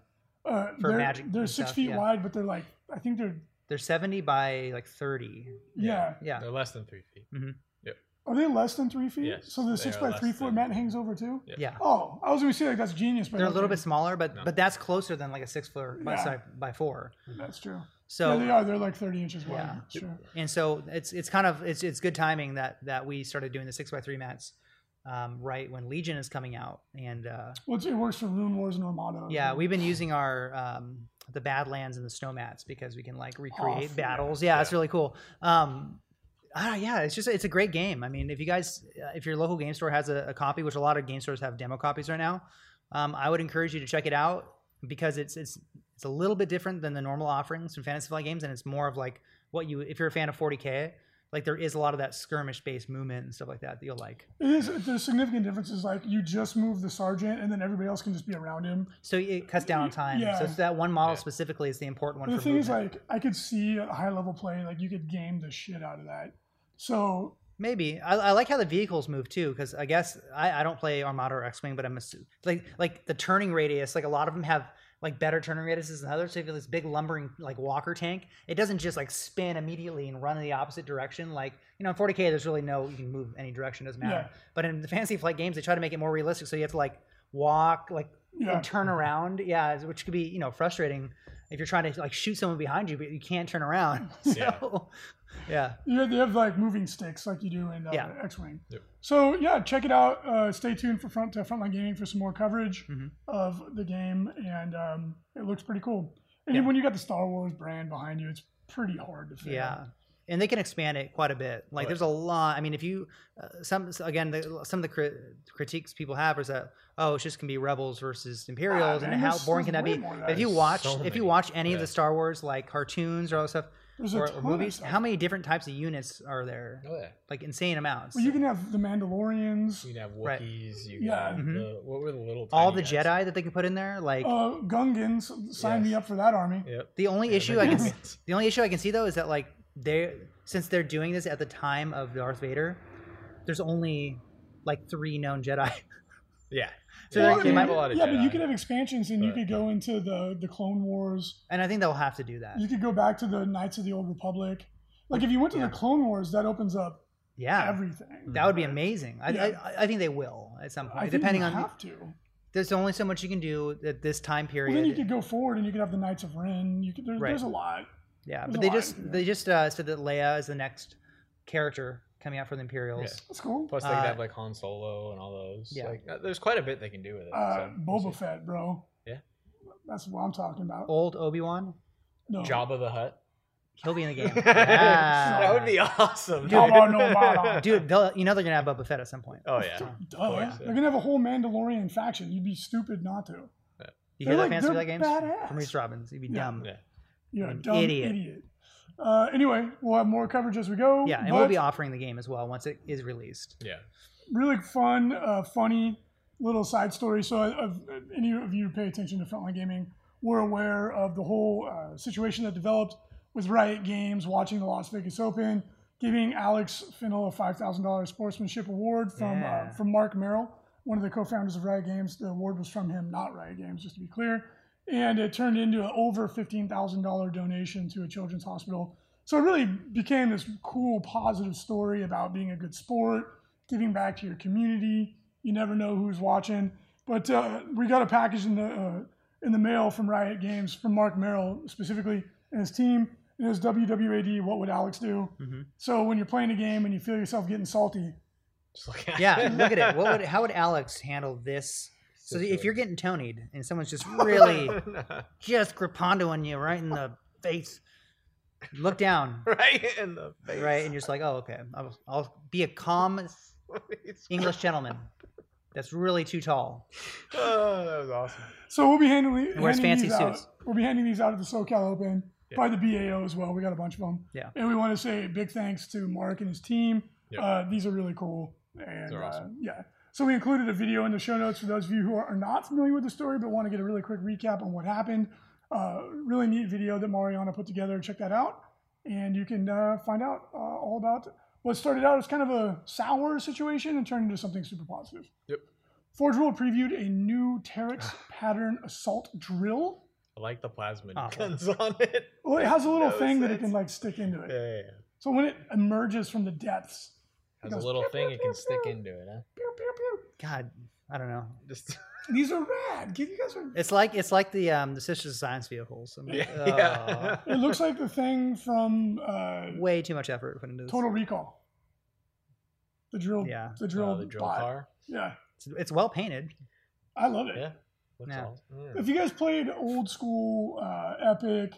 For Magic, they're six stuff, feet wide, but they're like I think they're 70 by like 30. Yeah. They're less than 3 feet. Mm-hmm. Yep. Are they less than 3 feet? Yes. So the 6 by 3 foot mat hangs over too? Yeah. Oh, I was going to say like that's genius. But they're a little bit smaller, but that's closer than like a 6 foot by 4. That's true. So yeah, they are. They're like 30 inches wide. Yeah. Sure. And so it's kind of, it's good timing that we started doing the 6x3 mats. Right when Legion is coming out, and it works for Rune Wars and Armada. Yeah, we've been using our the Badlands and the Snowmats because we can like recreate battles. Yeah, it's really cool. It's a great game. I mean, if you guys, if your local game store has a copy, which a lot of game stores have demo copies right now, I would encourage you to check it out because it's a little bit different than the normal offerings from Fantasy Flight Games, and it's more of like what if you're a fan of 40K. like there is a lot of that skirmish-based movement and stuff like that that you'll like. It is, there's significant differences. Like you just move the sergeant, and then everybody else can just be around him. So it cuts down on time. Yeah. So that one model specifically is the important one. The thing is, like, I could see a high-level play. Like you could game the shit out of that. So maybe I like how the vehicles move too, because I guess I don't play Armada or X-Wing, but I'm like the turning radius. Like a lot of them have like better turning radiuses than others. So if you have this big lumbering like walker tank, it doesn't just like spin immediately and run in the opposite direction. Like, you know, in 40K, there's really no, you can move any direction, doesn't matter. Yeah. But in the Fantasy Flight games, they try to make it more realistic. So you have to like walk, like and turn around. Yeah. Which could be, you know, frustrating if you're trying to like shoot someone behind you, but you can't turn around. So, yeah, they have like moving sticks like you do in X-Wing. Yep. So yeah, check it out. Stay tuned for Frontline Gaming for some more coverage of the game, and it looks pretty cool. And when you got the Star Wars brand behind you, it's pretty hard to figure out. And they can expand it quite a bit. Like there's a lot. I mean, if you some of the critiques people have is that, oh, it's just gonna be rebels versus Imperials, and how boring can that be? But if you watch any of the Star Wars like cartoons or all that stuff. Or movies. How many different types of units are there? Oh, yeah. Like insane amounts. Well, you can have the Mandalorians. You can have Wookiees. Right. You can have the, what were the little tiny all the guys? Jedi that they can put in there? Like Gungans. Sign me up for that army. Yep. The only issue I can see though is that like since they're doing this at the time of Darth Vader, there's only like 3 known Jedi. So well, they might have a lot of Jedi. But you could have expansions, and you could go into the Clone Wars. And I think they'll have to do that. You could go back to the Knights of the Old Republic. Like, if you went to the Clone Wars, that opens up everything. That would be amazing. I think they will at some point. I think you have to. There's only so much you can do at this time period. Well, then you could go forward, and you could have the Knights of Ren. You could, there's a lot. Yeah, but they just said that Leia is the next character coming out from the Imperials. That's cool. Plus, they could have like Han Solo and all those. Yeah. Like, there's quite a bit they can do with it. Boba Fett, bro. Yeah. That's what I'm talking about. Old Obi-Wan? No. Jabba the Hutt? He'll be in the game. That would be awesome. Dude, you know they're going to have Boba Fett at some point. Oh, yeah. They're going to have a whole Mandalorian faction. You'd be stupid not to. Yeah. You hear that Fantasy Flight Games? Badass. From Reese Robbins. You'd be dumb. Yeah. You're a dumb idiot. Anyway, we'll have more coverage as we go. Yeah, and we'll be offering the game as well once it is released. Yeah. Really fun, funny little side story. So if any of you pay attention to Frontline Gaming, we're aware of the whole situation that developed with Riot Games watching the Las Vegas Open, giving Alex Fennell a $5,000 sportsmanship award from Mark Merrill, one of the co-founders of Riot Games. The award was from him, not Riot Games, just to be clear. And it turned into an over $15,000 donation to a children's hospital. So it really became this cool, positive story about being a good sport, giving back to your community. You never know who's watching. But we got a package in the mail from Riot Games, from Mark Merrill specifically, and his team. And it was WWAD, What Would Alex Do? Mm-hmm. So when you're playing a game and you feel yourself getting salty. Just look at look at it. How would Alex handle this? So if you're getting Tony'd and someone's just really just gripondoing you right in the face, look down. Right in the face. Right, and you're just like, oh, okay. I'll be a calm English gentleman that's really too tall. Oh, that was awesome. So we'll be handing these out at the SoCal Open, probably the BAO as well. We got a bunch of them. Yeah. And we want to say a big thanks to Mark and his team. Yep. These are really cool. And, they're awesome. So we included a video in the show notes for those of you who are not familiar with the story but want to get a really quick recap on what happened. Really neat video that Mariana put together. Check that out. And you can find out all about what started out as kind of a sour situation and turned into something super positive. Yep. Forge World previewed a new Terex pattern assault drill. I like the plasma guns on it. Well, it has a little thing that it can like stick into it. Yeah. So when it emerges from the depths, there's a little thing it can stick into it, huh? God, I don't know. These are rad. You guys are... It's like the Sisters of Science vehicles. I'm like, It looks like the thing from way too much effort put into this. Total Recall. The drill car. Yeah, it's well painted. I love it. Yeah, awesome. If you guys played old school Epic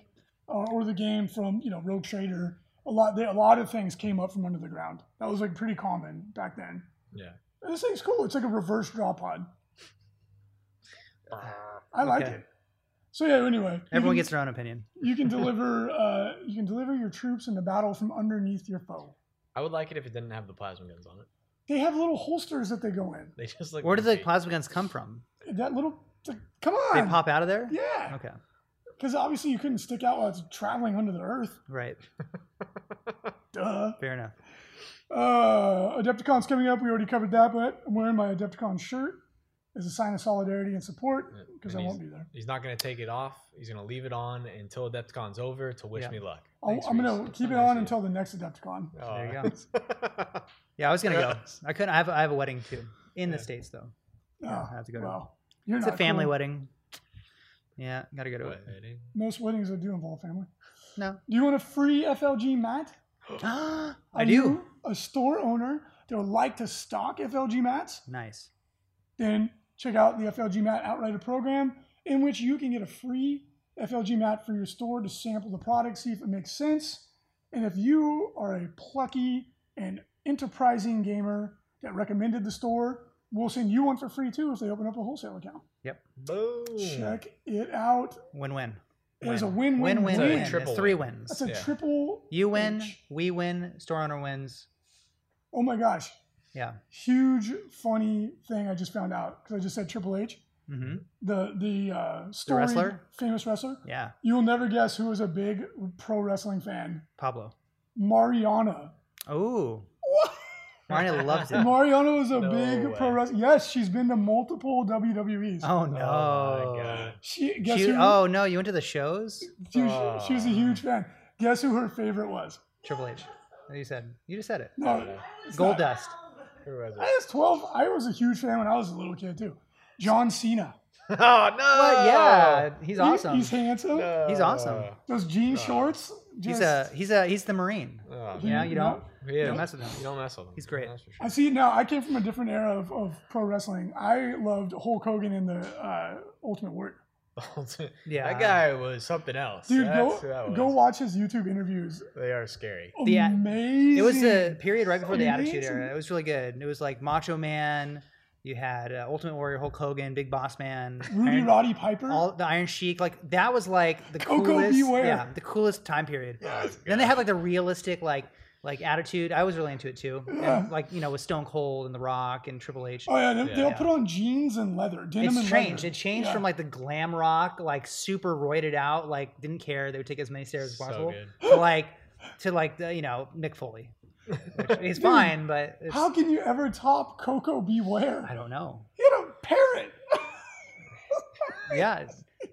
or the game from Rogue Trader. A lot of things came up from under the ground. That was like pretty common back then. Yeah. And this thing's cool. It's like a reverse draw pod. I like it. So yeah. Anyway, everyone gets their own opinion. You can deliver your troops into battle from underneath your foe. I would like it if it didn't have the plasma guns on it. They have little holsters that they go in. They just like. Where do the plasma guns come from? That little. Come on. They pop out of there? Yeah. Okay. Because obviously you couldn't stick out while it's traveling under the earth. Right. Duh. Fair enough. Adepticon's coming up. We already covered that, but I'm wearing my Adepticon shirt as a sign of solidarity and support because I won't be there. He's not going to take it off. He's going to leave it on until Adepticon's over to wish me luck. I'm going to keep it on until the next Adepticon. Oh. There you go. Yeah, I was going to go. I couldn't. I have a wedding too in the States though. Yeah, I have to go. Wow. You're it's a family wedding. Yeah, gotta go to it. Most weddings do involve family. No. Do you want a free FLG mat? I do. A store owner that would like to stock FLG mats. Nice. Then check out the FLG Mat Outrider program, in which you can get a free FLG mat for your store to sample the product, see if it makes sense. And if you are a plucky and enterprising gamer that recommended the store, we'll send you one for free too if they open up a wholesale account. Yep. Boom. Check it out. Win-win. There's a win-win-win. It's three wins. That's a triple. You win, we win, store owner wins. Oh my gosh. Yeah. Huge funny thing I just found out because I just said Triple H, the wrestler, famous wrestler. Yeah. You'll never guess who was a big pro wrestling fan. Pablo. Mariana. Oh. What? Mariana loves it. Mariana was a big pro wrestler. Yes, she's been to multiple WWEs. Oh, no. Oh, my God. Oh, no. You went to the shows? She was a huge fan. Guess who her favorite was? Triple H. You just said it. No. Gold Dust. Who was it? I was 12. I was a huge fan when I was a little kid, too. John Cena. Oh, no. Well, yeah. He's awesome. He's handsome. No. He's awesome. Those jean shorts. Just... He's the Marine. Oh, yeah, you don't. Yeah. You don't mess with him. You don't mess with him. He's great. Sure. I see. Now I came from a different era of pro wrestling. I loved Hulk Hogan in the Ultimate Warrior. Yeah, that guy was something else. Dude, go watch his YouTube interviews. They are scary. Amazing. It was the period right before the Attitude Era. It was really good. It was like Macho Man. You had Ultimate Warrior, Hulk Hogan, Big Boss Man, Roddy Piper, all the Iron Sheik. Like that was like the coolest. The coolest time period. Yeah, then they had like the realistic like attitude. I was really into it too. Yeah. And, with Stone Cold and The Rock and Triple H. Oh yeah, they'll put on jeans and leather. Denim and leather. It changed from like the glam rock, like super roided out, like didn't care. They would take as many stairs as possible. So to the Mick Foley. He's fine, but it's... How can you ever top Coco Beware? I don't know. You had a parrot. Yeah,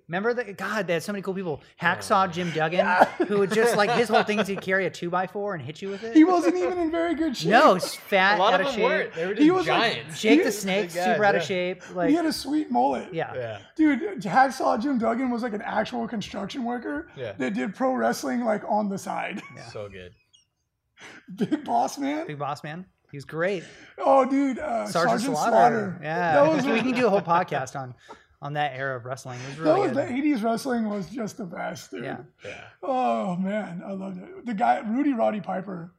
remember that? God, they had so many cool people. Hacksaw Jim Duggan, who would just his whole thing is he'd carry a 2x4 and hit you with it. He wasn't even in very good shape. No, he's fat, out of shape. They were just giants. Like Jake the Snake, super out of shape. Like he had a sweet mullet. Yeah, dude, Hacksaw Jim Duggan was like an actual construction worker that did pro wrestling like on the side. Yeah. So good. Big Boss Man. He was great. Oh, dude. Sergeant Slaughter. Yeah. We can do a whole podcast on that era of wrestling. It was really good. The 80s wrestling was just the best, dude. Yeah. Oh, man. I loved it. The guy, Roddy Piper.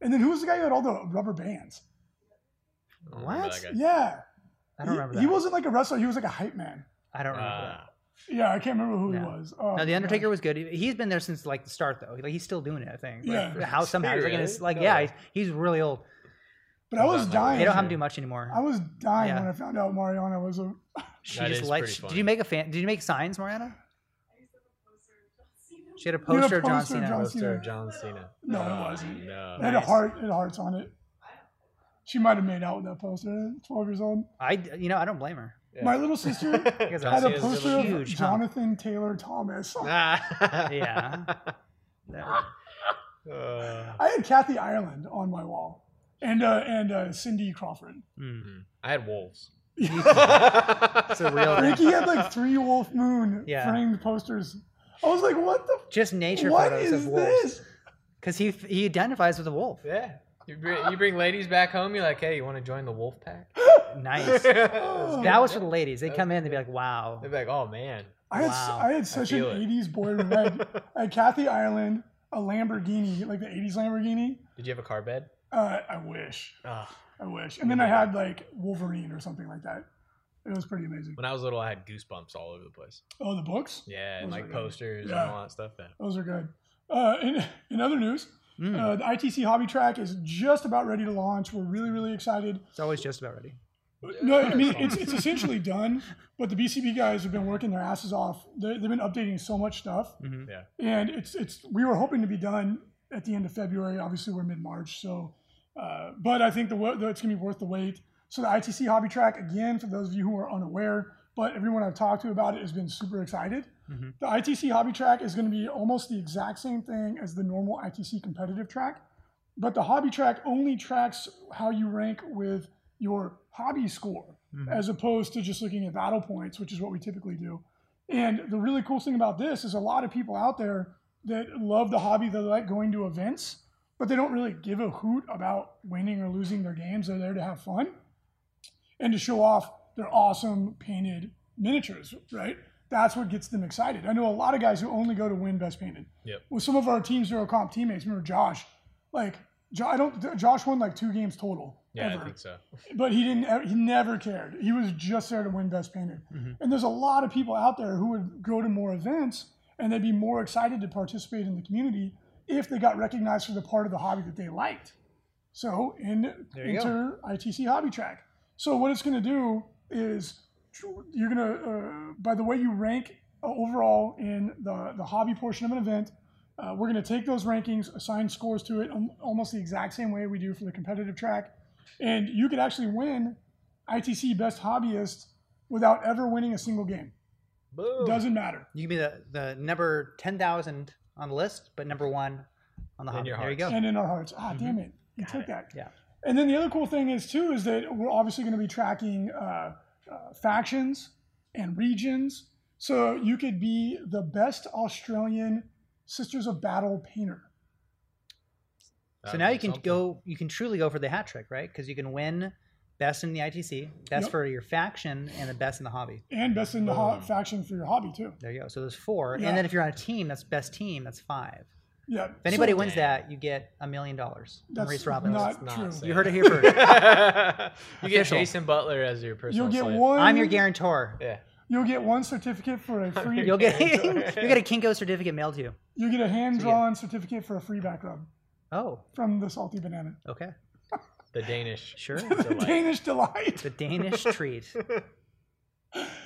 And then who was the guy who had all the rubber bands? What? Yeah. I don't remember that. He wasn't like a wrestler. He was like a hype man. I don't remember that. Yeah, I can't remember who he was. Oh, no, The Undertaker was good. He's been there since the start, though. He's still doing it, I think. Yeah. How somehow he's really old. But I was dying. They don't have him do much anymore. I was dying when I found out Mariana was a. Did you make a fan? Did you make signs, Mariana? She had a poster of John Cena. No, it wasn't. No, it had hearts on it. She might have made out with that poster. 12 years old. I don't blame her. Yeah. My little sister had a poster of Jonathan Taylor Thomas. Yeah. I had Kathy Ireland on my wall, and Cindy Crawford. Mm-hmm. I had wolves. It's a real. Ricky had like 3 Wolf Moon framed posters. I was like, what the? Just nature photos of wolves. Because he identifies with a wolf. Yeah. You bring ladies back home. You're like, hey, you want to join the wolf pack? Nice. That was for the ladies. They come in, they'd be like, wow. They'd be like, oh man. I had such an 80s boy ride. I had Kathy Ireland, a Lamborghini, like the 80s Lamborghini. Did you have a car bed? I wish. I wish. And then I had like Wolverine or something like that. It was pretty amazing. When I was little, I had Goosebumps all over the place. Oh, the books? Yeah, and like posters and all that stuff. Yeah. Those are good. In other news, The ITC Hobby Track is just about ready to launch. We're really, really excited. It's always just about ready. No, I mean, it's essentially done, but the BCB guys have been working their asses off. They've been updating so much stuff. Mm-hmm. Yeah. And we were hoping to be done at the end of February. Obviously, we're mid-March. So, but I think it's going to be worth the wait. So the ITC Hobby Track, again, for those of you who are unaware, but everyone I've talked to about it has been super excited. Mm-hmm. The ITC Hobby Track is going to be almost the exact same thing as the normal ITC competitive track, but the Hobby Track only tracks how you rank with your hobby score, mm-hmm. as opposed to just looking at battle points, which is what we typically do. And the really cool thing about this is a lot of people out there that love the hobby, they like going to events, but they don't really give a hoot about winning or losing their games. They're there to have fun and to show off their awesome painted miniatures, right? That's what gets them excited. I know a lot of guys who only go to win best painted. Yep. With some of our Team Zero Comp teammates, remember Josh? Like, Josh won like 2 games total. Yeah, ever. I think so. But he never cared. He was just there to win best painted. Mm-hmm. And there's a lot of people out there who would go to more events and they'd be more excited to participate in the community if they got recognized for the part of the hobby that they liked. So enter ITC Hobby Track. So what it's going to do is you're going to, by the way you rank overall in the hobby portion of an event, we're going to take those rankings, assign scores to it almost the exact same way we do for the competitive track. And you could actually win ITC Best Hobbyist without ever winning a single game. Boom. Doesn't matter. You can be the number 10,000 on the list, but number 1 on the hobby. There you go. And in our hearts. Ah, mm-hmm. Damn it. You took that. Yeah. And then the other cool thing is, too, is that we're obviously going to be tracking factions and regions. So you could be the best Australian Sisters of Battle painter. So now you can truly go for the hat trick, right? Because you can win best in the ITC, best for your faction, and the best in the hobby. And best in the faction for your hobby, too. There you go. So there's 4. Yeah. And then if you're on a team, that's best team, that's 5. Yeah. If anybody wins that, you get $1 million. That's not true. You heard it here first. You get Jason Butler as your personal slave. I'm your guarantor. Yeah. You'll get 1 certificate for a free. You'll get a Kinko certificate mailed to you. You get a hand-drawn certificate for a free back rub. Oh. From the Salty Banana. Okay. The Danish. Sure. The Danish delight. The Danish treat.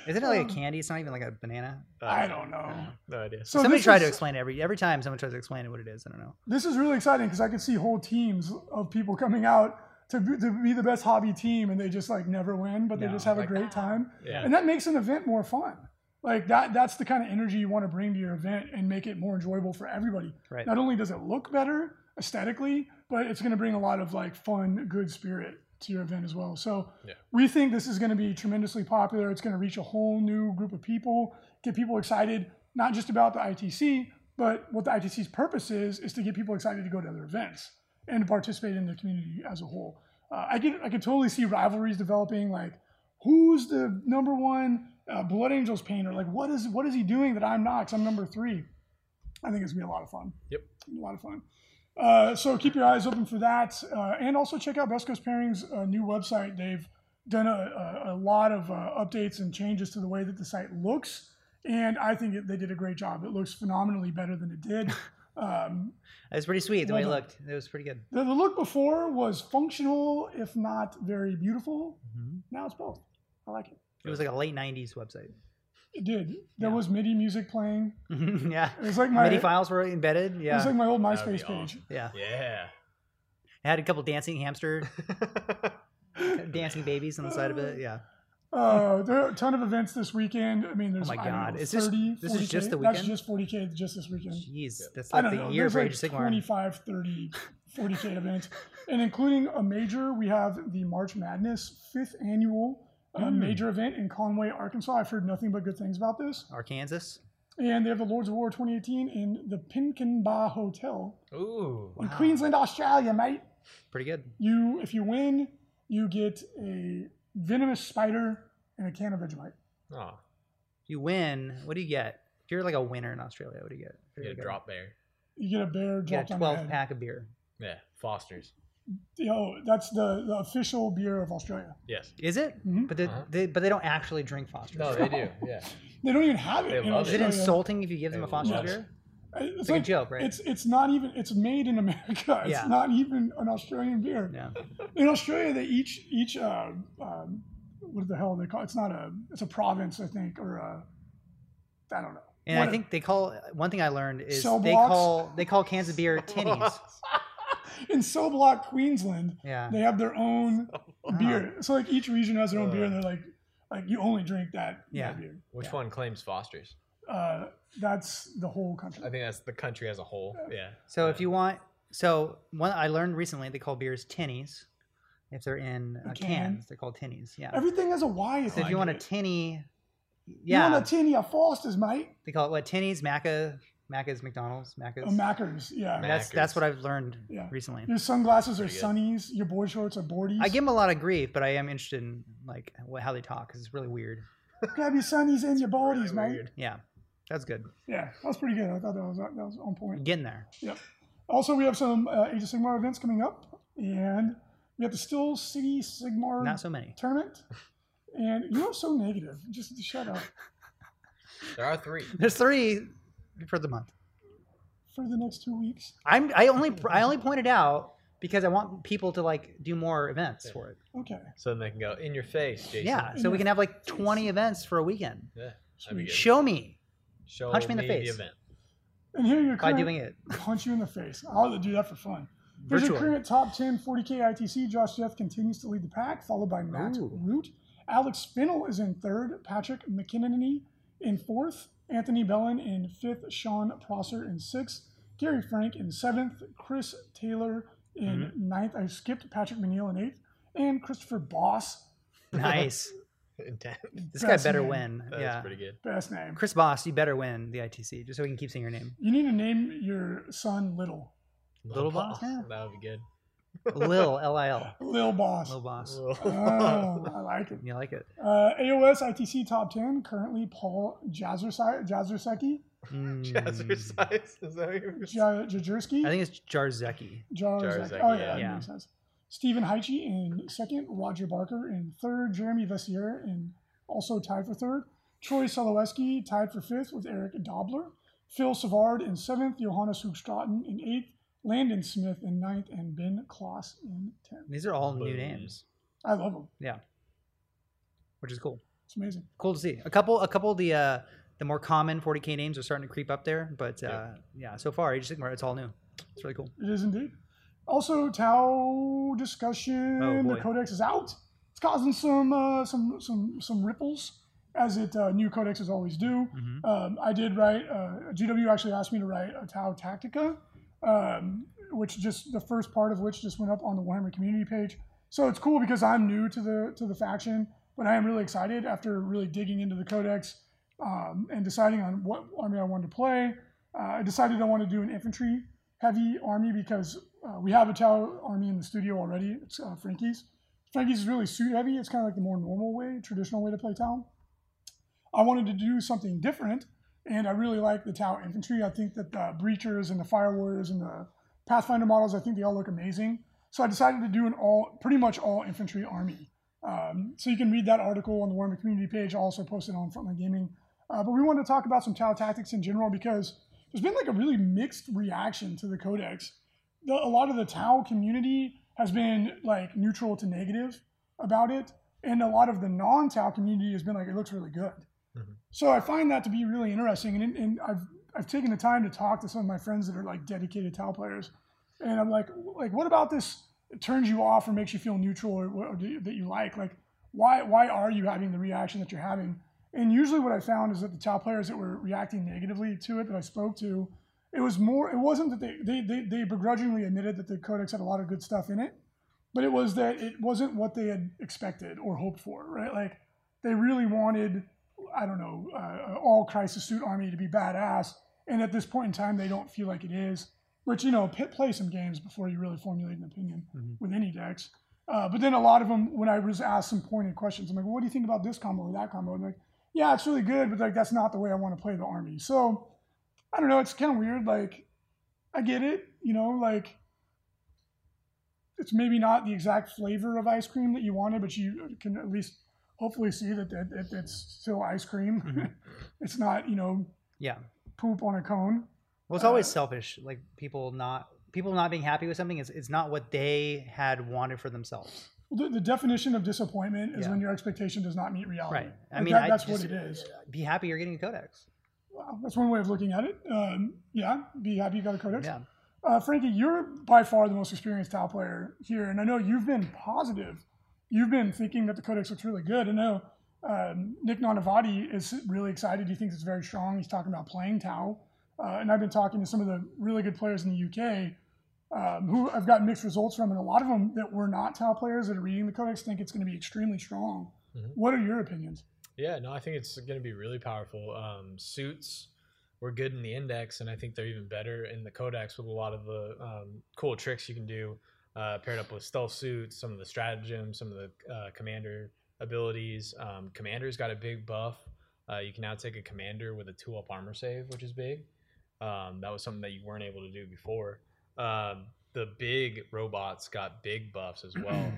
Isn't it like a candy? It's not even like a banana. I don't know. No idea. So somebody tried to explain it. Every time someone tries to explain what it is, I don't know. This is really exciting because I could see whole teams of people coming out to be the best hobby team, and they just like never win, but they just have like, a great time. Yeah. And that makes an event more fun. Like that's the kind of energy you want to bring to your event and make it more enjoyable for everybody. Right. Not only does it look better aesthetically, but it's going to bring a lot of like fun, good spirit to your event as well. So we think this is going to be tremendously popular. It's going to reach a whole new group of people, get people excited, not just about the ITC, but what the ITC's purpose is to get people excited to go to other events and to participate in the community as a whole. I could totally see rivalries developing, like who's the number 1 Blood Angels painter? Like what is he doing that I'm not? 'Cause I'm number 3. I think it's going to be a lot of fun. Yep. A lot of fun. So keep your eyes open for that, and also check out Best Coast Pairing's new website. They've done a lot of updates and changes to the way that the site looks, and I think they did a great job. It looks phenomenally better than it did. It was pretty sweet the way it looked. It was pretty good. The look before was functional, if not very beautiful. Mm-hmm. Now it's both. I like it. It was like a late 90s website. It did. There was MIDI music playing. Yeah. It was like MIDI files were embedded. Yeah. It was like my old MySpace page. Yeah. Yeah. I had a couple dancing hamster, dancing babies on the side of it. Yeah. There are a ton of events this weekend. I mean, there's this is just the weekend. That's just 40K just this weekend. Jeez. That's like the year for Age of Sigmar. 25, 30, 40K events. And including a major, we have the March Madness 5th annual major event in Conway, Arkansas. I've heard nothing but good things about this. Arkansas. And they have the Lords of War 2018 in the Pinkenba Hotel. Ooh. In Queensland, Australia, mate. Pretty good. If you win, you get a venomous spider and a can of Vegemite. Oh. You win. What do you get? If you're like a winner in Australia, what do you get? You get a drop bear. You get a bear dropped on your head. 12-pack of beer. Yeah. Foster's. Yo, that's the official beer of Australia. Yes. Is it? Mm-hmm. But they don't actually drink Foster's. No, they do. Yeah. They don't even have it. Is it insulting if you give them a Foster's beer? It's like a joke, right? It's not even, it's made in America. It's not even an Australian beer. Yeah. In Australia, they each what the hell they call it? It's a province, I think, or a, I don't know. And what I think they call, one thing I learned is they call cans of beer tinnies. In Soblock, Queensland, they have their own beer. So like each region has their own beer, and they're like you only drink that, that beer. Which one claims Foster's? That's the whole country. I think that's the country as a whole. Yeah. So if you want, one I learned recently, they call beers tinnies. If they're in cans, they're called tinnies. Yeah. Everything has a Y. So if you want a tinny, you want a tinny of Foster's, mate. They call it what? Tinnies, Macca. Macca's, McDonald's, Macca's. Oh, Macca's, yeah. That's what I've learned recently. Your sunglasses are sunnies. Your board shorts are boardies. I give them a lot of grief, but I am interested in like how they talk because it's really weird. Grab your sunnies and your boardies, mate. Weird. Yeah, that's good. Yeah, that was pretty good. I thought that was on point. Getting there. Yep. Also, we have some Age of Sigmar events coming up, and we have the Still City Sigmar tournament. And you're so negative. Just shut up. There are three. There's three. For the month, for the next 2 weeks. I only pointed out because I want people to like do more events for it. Okay. So then they can go in your face, Jason. Yeah. So we can have like 20 events for a weekend. Yeah. Punch me in the face. The event. And here you're by doing it. Punch you in the face. I'll do that for fun. There's your current top 10 40K ITC. Josh Jeff continues to lead the pack, followed by Matt Root. Alex Spinnell is in third. Patrick McKinney in fourth. Anthony Bellin in fifth, Sean Prosser in sixth, Gary Frank in seventh, Chris Taylor in ninth. I skipped Patrick McNeil in eighth, and Christopher Boss. Nice. This guy better win. That's pretty good. Best name. Chris Boss, you better win the ITC, just so we can keep saying your name. You need to name your son Little. Little Boss? Yeah. That would be good. Lil, L-I-L. Lil Boss. Lil Boss. Oh, I like it. You like it. AOS ITC Top 10, currently Paul Jazersecki. Is that Jazersecki? I think it's Jarzecki. Jarzecki. Oh, yeah. That makes sense. Stephen Heiche in second, Roger Barker in third, Jeremy Vessier in also tied for third, Troy Soloweski tied for fifth with Eric Dobler, Phil Savard in seventh, Johannes Hoogstraten in eighth, Landon Smith in ninth, and Ben Kloss in 10th. These are all new names. I love them. Yeah, which is cool. It's amazing. Cool to see. A couple of the more common 40K names are starting to creep up there, but yeah, so far Age of Sigmar, it's all new. It's really cool. It is indeed. Also, Tau discussion. The Codex is out. It's causing some ripples, as it new Codexes always do. I did write. GW actually asked me to write a Tau Tactica. Which just the first part of which just went up on the Warhammer community page. So it's cool because I'm new to the faction, but I am really excited after really digging into the Codex and deciding on what army I wanted to play. I decided I want to do an infantry heavy army because we have a Tau army in the studio already. It's Frankie's. Frankie's is really suit heavy. It's kind of like the more normal way, traditional way to play Tau. I wanted to do something different. And I really like the Tau infantry. I think that the Breachers and the Fire Warriors and the Pathfinder models, I think they all look amazing. So I decided to do an pretty much all infantry army. So you can read that article on the Warhammer community page. I'll also post it on Frontline Gaming. But we wanted to talk about some Tau tactics in general because there's been like a really mixed reaction to the Codex. A lot of the Tau community has been like neutral to negative about it. And a lot of the non-Tau community has been like, it looks really good. So I find that to be really interesting, and I've taken the time to talk to some of my friends that are like dedicated Tau players, and I'm like what about this turns you off or makes you feel neutral or that you like why are you having the reaction that you're having? And usually what I found is that the Tau players that were reacting negatively to it that I spoke to, it wasn't that they begrudgingly admitted that the Codex had a lot of good stuff in it, but it was that it wasn't what they had expected or hoped for, right? Like they really wanted, I don't know, all crisis suit army to be badass, and at this point in time, they don't feel like it is. Which, you know, play some games before you really formulate an opinion with any decks. But then a lot of them, when I was asked some pointed questions, I'm like, well, "What do you think about this combo or that combo?" And like, "Yeah, it's really good, but like that's not the way I want to play the army." So I don't know. It's kind of weird. Like, I get it. You know, like it's maybe not the exact flavor of ice cream that you wanted, but you can at least hopefully see that it's still ice cream. It's not, you know, poop on a cone. Well, it's always selfish, like people not being happy with something. It's not what they had wanted for themselves. The definition of disappointment is when your expectation does not meet reality. Right. I mean, that's what it is. Be happy you're getting a codex. Wow, that's one way of looking at it. Yeah, be happy you got a codex. Yeah. Frankie, you're by far the most experienced Tau player here, and I know you've been positive. You've been thinking that the codex looks really good. I know Nick Nanavati is really excited. He thinks it's very strong. He's talking about playing Tau. And I've been talking to some of the really good players in the UK who I've gotten mixed results from, and a lot of them that were not Tau players that are reading the codex think it's going to be extremely strong. Mm-hmm. What are your opinions? Yeah, no, I think it's going to be really powerful. Suits were good in the index, and I think they're even better in the codex with a lot of the cool tricks you can do paired up with stealth suits, some of the stratagems, some of the commander abilities. Commander's got a big buff. You can now take a commander with a 2-up armor save, which is big. That was something that you weren't able to do before. The big robots got big buffs as well.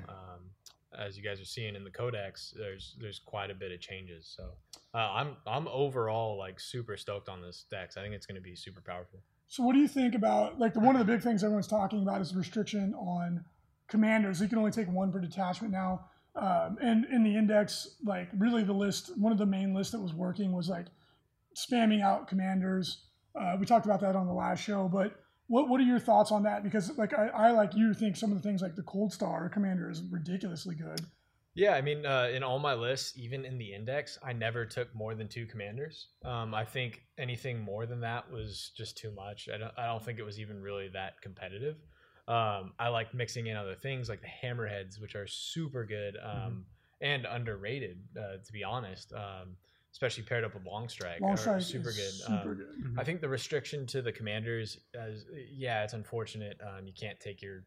As you guys are seeing in the codex, there's quite a bit of changes. So I'm overall like super stoked on this deck. I think it's going to be super powerful. So what do you think about like one of the big things everyone's talking about is the restriction on commanders? You can only take one per detachment now. And in the index, like really the list, one of the main lists that was working was like spamming out commanders. We talked about that on the last show, but what are your thoughts on that? Because like I like you think some of the things like the Cold Star commander is ridiculously good. Yeah, I mean, in all my lists, even in the index, I never took more than 2 commanders. I think anything more than that was just too much. I don't think it was even really that competitive. I like mixing in other things like the hammerheads, which are super good and underrated, to be honest. Especially paired up with Long Strike super good. Super good. Mm-hmm. I think the restriction to the commanders, it's unfortunate. You can't take your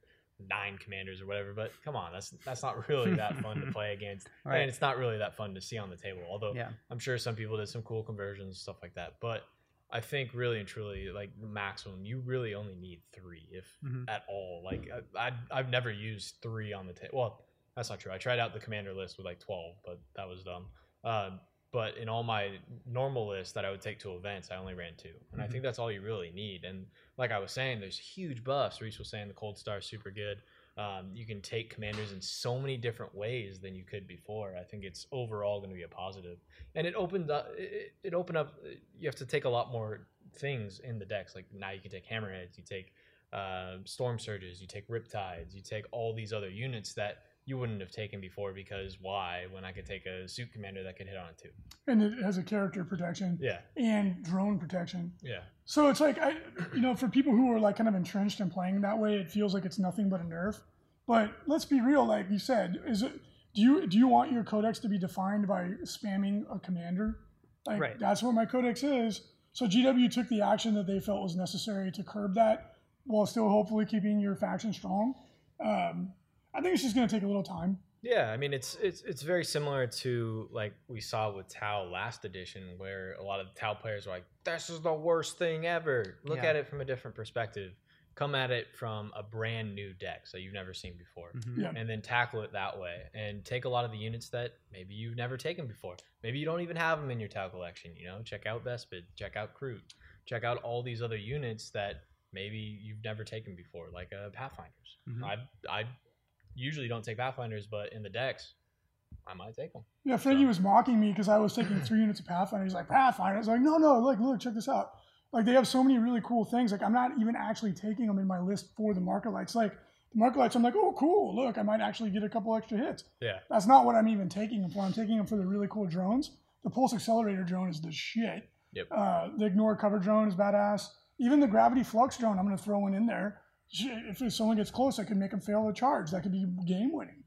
9 commanders or whatever, but come on, that's not really that fun to play against, right. And it's not really that fun to see on the table. Although I'm sure some people did some cool conversions and stuff like that, but I think really and truly, like maximum, you really only need 3, if at all. Like I've never used 3 on the table. Well, that's not true. I tried out the commander list with like 12, but that was dumb. But in all my normal lists that I would take to events, I only ran 2. And I think that's all you really need. And like I was saying, there's huge buffs. Reese was saying the Cold Star is super good. You can take commanders in so many different ways than you could before. I think it's overall going to be a positive. And it opened up, you have to take a lot more things in the decks. Like now you can take hammerheads, you take storm surges, you take riptides, you take all these other units that you wouldn't have taken before, because why, when I could take a suit commander that could hit on it too. And it has a character protection. Yeah. And drone protection. Yeah. So it's like, for people who are like kind of entrenched in playing that way, it feels like it's nothing but a nerf. But let's be real, like you said, do you want your codex to be defined by spamming a commander? Like, right. That's what my codex is. So GW took the action that they felt was necessary to curb that while still hopefully keeping your faction strong. I think it's just going to take a little time. Yeah, I mean, it's very similar to like we saw with Tau last edition, where a lot of Tau players were like, "This is the worst thing ever." Look at it from a different perspective. Come at it from a brand new deck that you've never seen before, and then tackle it that way. And take a lot of the units that maybe you've never taken before. Maybe you don't even have them in your Tau collection. You know, check out Vespid, check out Kroot, check out all these other units that maybe you've never taken before, like Pathfinders. Mm-hmm. I usually don't take Pathfinders, but in the decks, I might take them. Yeah, Frankie was mocking me because I was taking 3 units of Pathfinders. He's like, Pathfinders? I was like, no, like, look, check this out. Like, they have so many really cool things. Like, I'm not even actually taking them in my list for the marker lights. Like, the marker lights, I'm like, oh, cool, look, I might actually get a couple extra hits. Yeah. That's not what I'm even taking them for. I'm taking them for the really cool drones. The Pulse Accelerator drone is the shit. Yep. The Ignore Cover drone is badass. Even the Gravity Flux drone, I'm going to throw one in there. If someone gets close, I can make them fail a charge. That could be game-winning.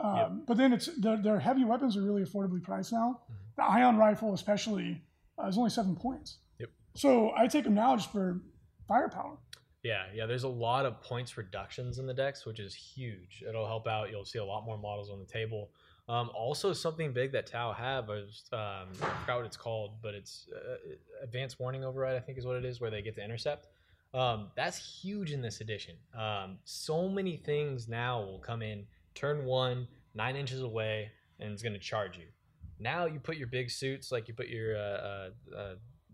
But then their heavy weapons are really affordably priced now. The ion rifle especially is only 7 points. Yep. So I take them now just for firepower. Yeah. There's a lot of points reductions in the decks, which is huge. It'll help out. You'll see a lot more models on the table. Also, something big that Tau have is, I forgot what it's called, but it's Advanced Warning Override, I think is what it is, where they get to intercept. That's huge in this edition. So many things now will come in turn 1, 9 inches away, and it's going to charge you. Now you put your big suits, like you put your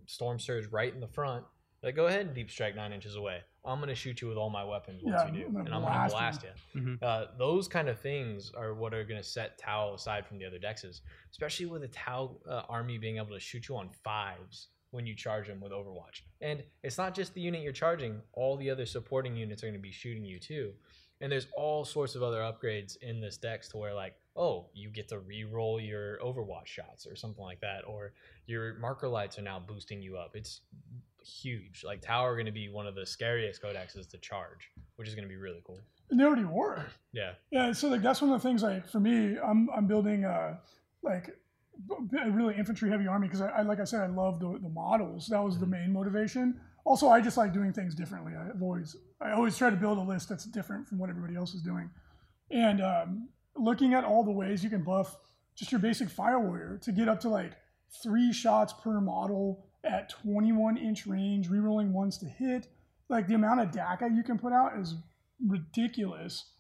Storm Surge right in the front, Like, go ahead and deep strike 9 inches away. I'm going to shoot you with all my weapons once you do, and I'm going to blast you. Mm-hmm. Those kind of things are what are going to set Tau aside from the other dexes, especially with a Tau army being able to shoot you on fives when you charge them with Overwatch. And it's not just the unit you're charging. All the other supporting units are going to be shooting you too. And there's all sorts of other upgrades in this dex to where, like, oh, you get to re-roll your Overwatch shots or something like that, or your marker lights are now boosting you up. It's huge. Like, Tau are going to be one of the scariest codexes to charge, which is going to be really cool. And they already were. Yeah. Yeah. So, like, that's one of the things, like, for me, I'm building like a really infantry heavy army because I like I said, I love the models. That was the main motivation. Also, I just like doing things differently. I always try to build a list that's different from what everybody else is doing. And looking at all the ways you can buff just your basic fire warrior to get up to like 3 shots per model at 21-inch range, rerolling ones to hit. Like, the amount of DACA you can put out is ridiculous.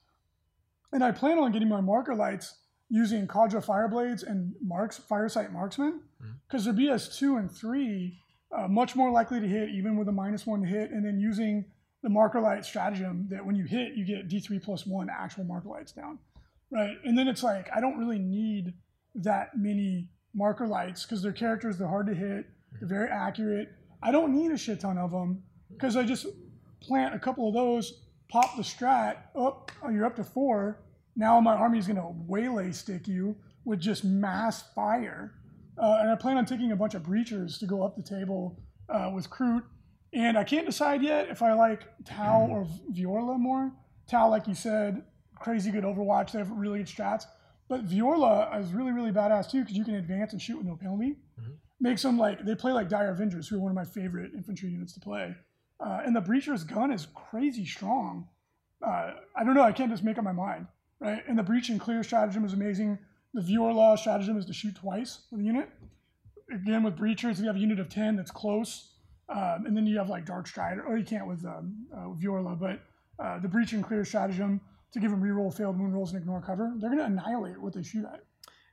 And I plan on getting my marker lights using Cadre Fireblades and Firesight Marksman, because their BS2 and 3 much more likely to hit, even with a -1 to hit, and then using the marker light stratagem that when you hit, you get D3+1 actual marker lights down, right? And then it's like, I don't really need that many marker lights because their characters, they're hard to hit, they're very accurate. I don't need a shit ton of them because I just plant a couple of those, pop the strat up, you're up to 4. Now my army is going to waylay stick you with just mass fire. And I plan on taking a bunch of breachers to go up the table with Kroot. And I can't decide yet if I like Tau or Viola more. Tau, like you said, crazy good Overwatch. They have really good strats. But Viola is really, really badass too because you can advance and shoot with no penalty. Mm-hmm. Makes them like, they play like Dire Avengers, who are one of my favorite infantry units to play. And the Breacher's gun is crazy strong. I don't know, I can't just make up my mind, right? And the Breach and Clear stratagem is amazing. The Viola stratagem is to shoot twice with a unit. Again, with Breachers, you have a unit of 10 that's close. And then you have like Dark Strider, or you can't with Viola, but the Breach and Clear stratagem to give them reroll failed moon rolls and ignore cover. They're going to annihilate what they shoot at.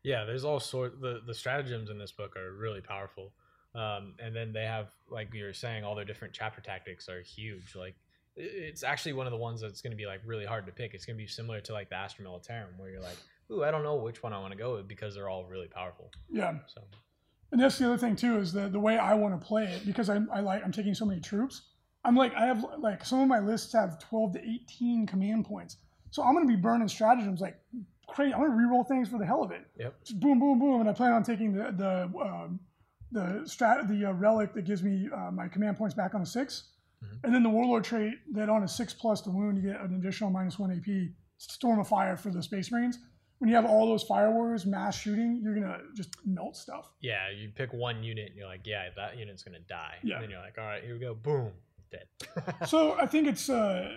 Yeah, there's all sorts. The stratagems in this book are really powerful. And then they have, like you were saying, all their different chapter tactics are huge. Like, it's actually one of the ones that's going to be like really hard to pick. It's going to be similar to like the Astra Militarum, where you're like, ooh, I don't know which one I want to go with because they're all really powerful. Yeah. So. And that's the other thing too, is the way I want to play it, because I'm taking so many troops. I'm like, I have like some of my lists have 12 to 18 command points. So I'm going to be burning stratagems like crazy. I'm going to reroll things for the hell of it. Yep. Just boom, boom, boom. And I plan on taking the relic that gives me my command points back on a 6. Mm-hmm. And then the warlord trait that on a 6+ the wound, you get an additional -1 AP storm of fire for the Space Marines. When you have all those fire warriors mass shooting, you're going to just melt stuff. Yeah. You pick one unit and you're like, yeah, that unit's going to die. Yeah. And then you're like, all right, here we go. Boom. Dead. So I think it's, I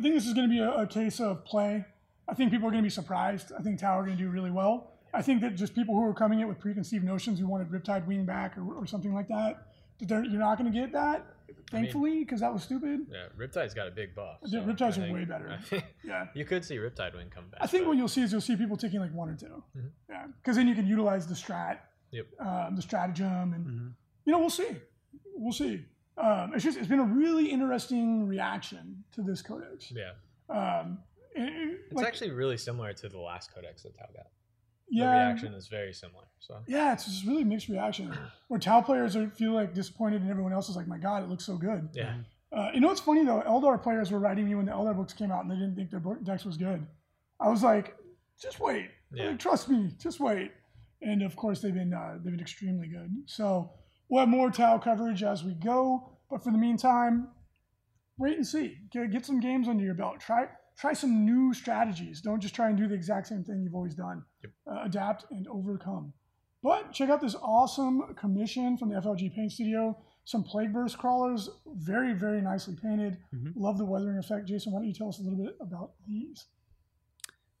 think this is going to be a case of play. I think people are going to be surprised. I think Tau are going to do really well. I think that just people who are coming in with preconceived notions who wanted Riptide Wing back or something like that, you're not going to get that, thankfully, because that was stupid. Yeah, Riptide's got a big buff. So Riptides are way better. Yeah. You could see Riptide Wing come back. I think what you'll see is people taking like 1 or 2. Mm-hmm. Yeah, because then you can utilize the strat, the stratagem, and you know, we'll see. We'll see. It's been a really interesting reaction to this codex. Yeah. It's like, actually really similar to the last codex that Tau got. Yeah. The reaction is very similar. So yeah, it's just really mixed reaction where Tau players feel like disappointed and everyone else is like, my God, it looks so good. Yeah. You know what's funny though? Eldar players were writing me when the Eldar books came out and they didn't think their dex was good. I was like, just wait. Yeah. Like, trust me, just wait. And of course they've been extremely good. So we'll have more Tau coverage as we go, but for the meantime, wait and see. Get some games under your belt. Try some new strategies. Don't just try and do the exact same thing you've always done. Yep. Adapt and overcome. But check out this awesome commission from the FLG Paint Studio. Some Plague Burst crawlers, very, very nicely painted. Mm-hmm. Love the weathering effect. Jason, why don't you tell us a little bit about these?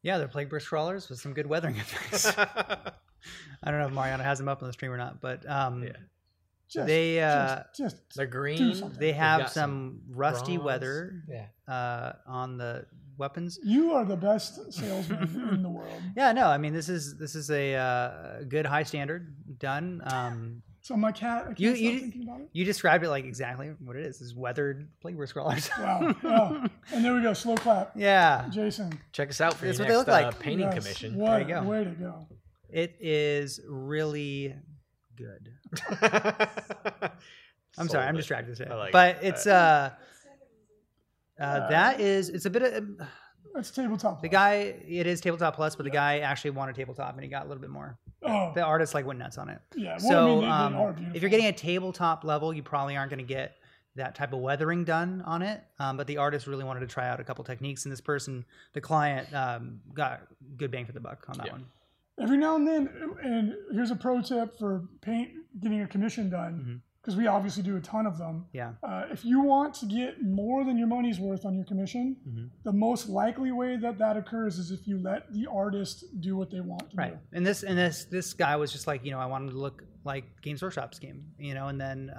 Yeah, they're Plague Burst crawlers with some good weathering effects. I don't know if Mariana has them up on the stream or not, but... yeah. They're green. They have some rusty bronze weather on the weapons. You are the best salesman in the world. Yeah, no, I mean this is a good high standard done. It's on my cat. I can't stop thinking about it. You described it like exactly what it is weathered playboard scrollers. Wow. Oh. And there we go. Slow clap. Yeah. Jason. Check us out for your next painting commission. What a way to go. It is really good. I'm sorry. I'm distracted today. But it's that is, it's a bit of... It's Tabletop Plus. The guy, it is Tabletop Plus, but the guy actually wanted Tabletop and he got a little bit more. Oh. The artist like went nuts on it. Yeah. Well, so I mean, if you're getting a tabletop level, you probably aren't going to get that type of weathering done on it. But the artist really wanted to try out a couple techniques, and this person, the client, got good bang for the buck on that one. Every now and then, and here's a pro tip for paint getting a commission done, because we obviously do a ton of them. Yeah. If you want to get more than your money's worth on your commission, the most likely way that that occurs is if you let the artist do what they want to do. And this guy was just like, you know, I want him to look like Games Workshop's game, you know, and then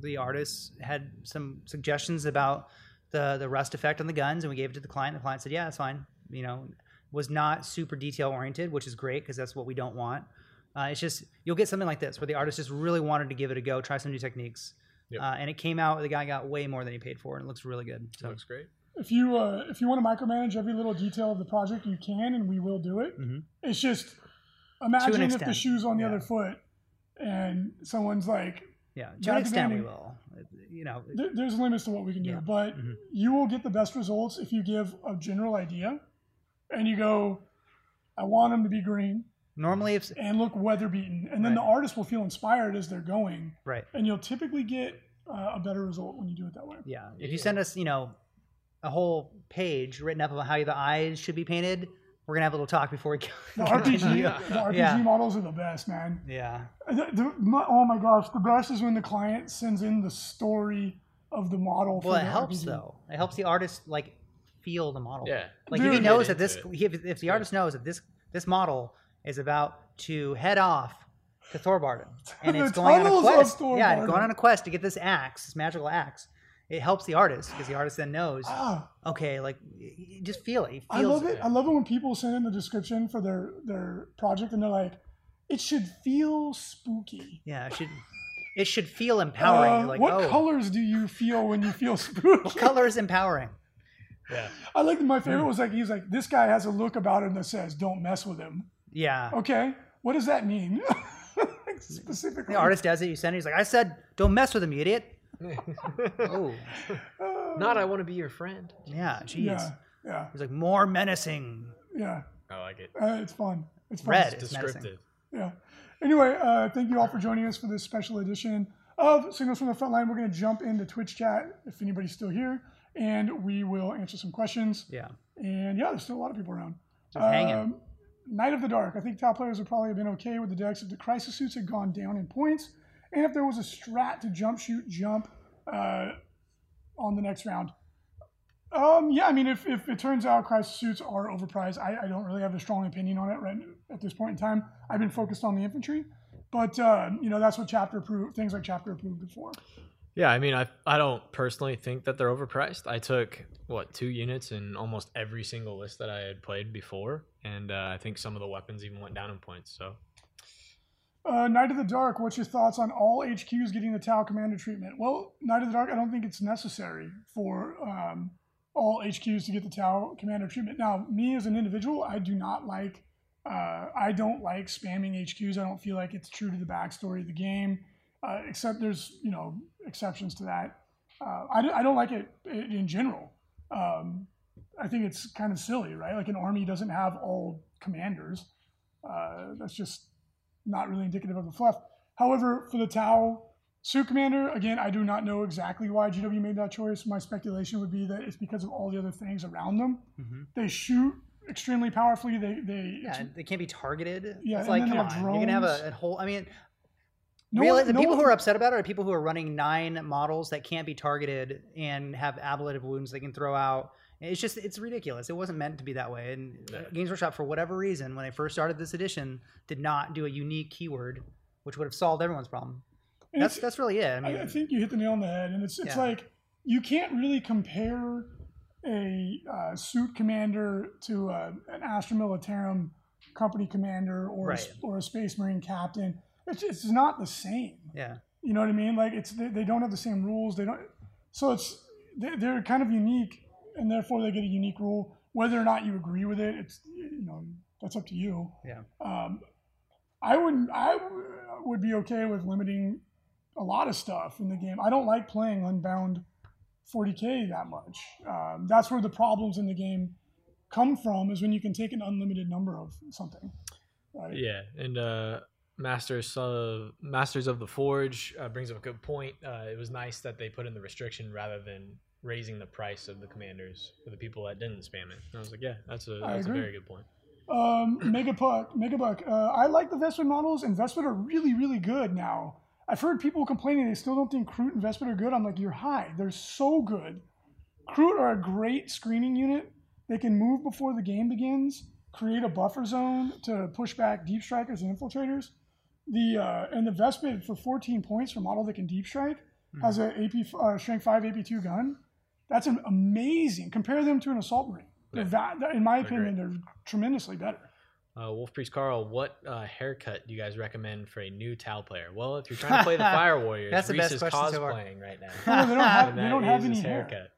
the artist had some suggestions about the rust effect on the guns, and we gave it to the client. The client said, yeah, that's fine, you know. Was not super detail oriented, which is great because that's what we don't want. It's just, you'll get something like this where the artist just really wanted to give it a go, try some new techniques. Yep. And it came out, the guy got way more than he paid for, and it looks really good. So. It looks great. If you want to micromanage every little detail of the project, you can, and we will do it. It's just, imagine if the shoe's on the other foot and someone's like... Yeah, to an extent we will. You know, there's limits to what we can do, but you will get the best results if you give a general idea. And you go, I want them to be green. Normally, it's and look weather beaten, and then the artist will feel inspired as they're going. Right. And you'll typically get a better result when you do it that way. Yeah. If you send us, you know, a whole page written up about how the eyes should be painted, we're gonna have a little talk before we go. The RPG models are the best, man. Yeah. Oh my gosh, the best is when the client sends in the story of the model. Well, it helps though. It helps the artist like. Feel the model. Yeah. Like if he knows that this, if the artist knows that this model is about to head off to Thorbarden, and it's going on a quest. Yeah, going on a quest to get this axe, this magical axe. It helps the artist because the artist then knows. Okay, like just feel it. I love it. I love it when people send in the description for their project and they're like, it should feel spooky. Yeah, it should. It should feel empowering. You're like, what colors do you feel when you feel spooky? What color is empowering? Yeah, I like my favorite was like he's like this guy has a look about him that says don't mess with him. Yeah. Okay. What does that mean? Like specifically, the artist does it. You send it. He's like, I said, don't mess with him, you idiot. Not I want to be your friend. Yeah. Jeez. Yeah. He's like more menacing. Yeah. I like it. It's fun. It's fun. Red. It's descriptive. Yeah. Anyway, thank you all for joining us for this special edition of Signals from the Frontline. We're going to jump into Twitch chat if anybody's still here. And we will answer some questions. Yeah. And yeah, there's still a lot of people around. Just hanging. Night of the Dark. I think top players would probably have been okay with the decks if the crisis suits had gone down in points. And if there was a strat to jump, shoot, jump on the next round. Yeah, I mean, if it turns out crisis suits are overpriced, I don't really have a strong opinion on it right at this point in time. I've been focused on the infantry. But, you know, that's what chapter approved, things like chapter approved before. Yeah, I mean, I don't personally think that they're overpriced. I took, 2 units in almost every single list that I had played before, and I think some of the weapons even went down in points, so. Knight of the Dark, what's your thoughts on all HQs getting the Tau Commander treatment? Well, Knight of the Dark, I don't think it's necessary for all HQs to get the Tau Commander treatment. Now, me as an individual, I do not like, I don't like spamming HQs. I don't feel like it's true to the backstory of the game. Except there's, you know, exceptions to that. I don't like it in general. I think it's kind of silly, right? Like an army doesn't have all commanders. That's just not really indicative of the fluff. However, for the Tau suit commander, again, I do not know exactly why GW made that choice. My speculation would be that it's because of all the other things around them. They shoot extremely powerfully. They can't be targeted. Yeah, it's like, come on, you're going to have a whole... I mean... people who are upset about it are people who are running 9 models that can't be targeted and have ablative wounds they can throw out. It's just, it's ridiculous. It wasn't meant to be that way. And Games Workshop, for whatever reason, when they first started this edition, did not do a unique keyword, which would have solved everyone's problem. And that's really it. I mean, I think you hit the nail on the head. And it's like, you can't really compare a suit commander to an Astra Militarum company commander or a Space Marine captain. It's not the same. Yeah. You know what I mean? Like, it's they don't have the same rules. They don't. So it's they're kind of unique, and therefore they get a unique rule. Whether or not you agree with it, it's, you know, that's up to you. Yeah. I would be okay with limiting a lot of stuff in the game. I don't like playing Unbound 40K that much. That's where the problems in the game come from, is when you can take an unlimited number of something. Right? Yeah, and Masters of the Forge brings up a good point. It was nice that they put in the restriction rather than raising the price of the commanders for the people that didn't spam it. And I was like, yeah, that's a very good point. Megabuck. I like the Vespid models, and Vespid are really, really good now. I've heard people complaining they still don't think Kroot and Vespid are good. I'm like, you're high. They're so good. Kroot are a great screening unit. They can move before the game begins, create a buffer zone to push back deep strikers and infiltrators. And the Vespid, for 14 points for a model that can deep strike, has an Strength 5 AP2 gun. That's an amazing. Compare them to an Assault Marine. In my opinion, they're tremendously better. Wolf Priest Carl, what haircut do you guys recommend for a new Tau player? Well, if you're trying to play the Fire Warriors, Reese is cosplaying right now. No, they don't have any haircut.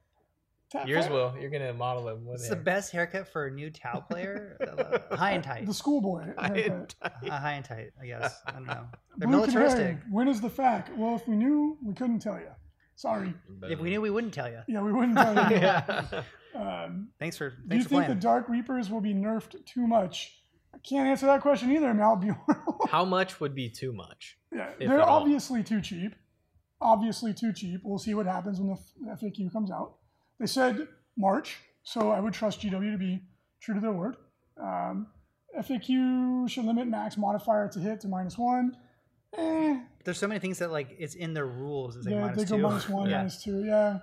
Yours will. You're going to model them with it. It's the best haircut for a new Tau player? High and tight. The schoolboy. High and tight, I guess. I don't know. They're militaristic. When is the fact? Well, if we knew, we couldn't tell you. Sorry. If we knew, we wouldn't tell you. Yeah, we wouldn't tell you. Yeah. Do you think the Dark Reapers will be nerfed too much? I can't answer that question either, Mal. How much would be too much? Yeah, they're obviously too cheap. Obviously too cheap. We'll see what happens when the FAQ comes out. They said March, so I would trust GW to be true to their word. FAQ should limit max modifier to hit to -1. There's so many things that, like, it's in their rules. It's like -2. They go -1, yeah. -2, yeah.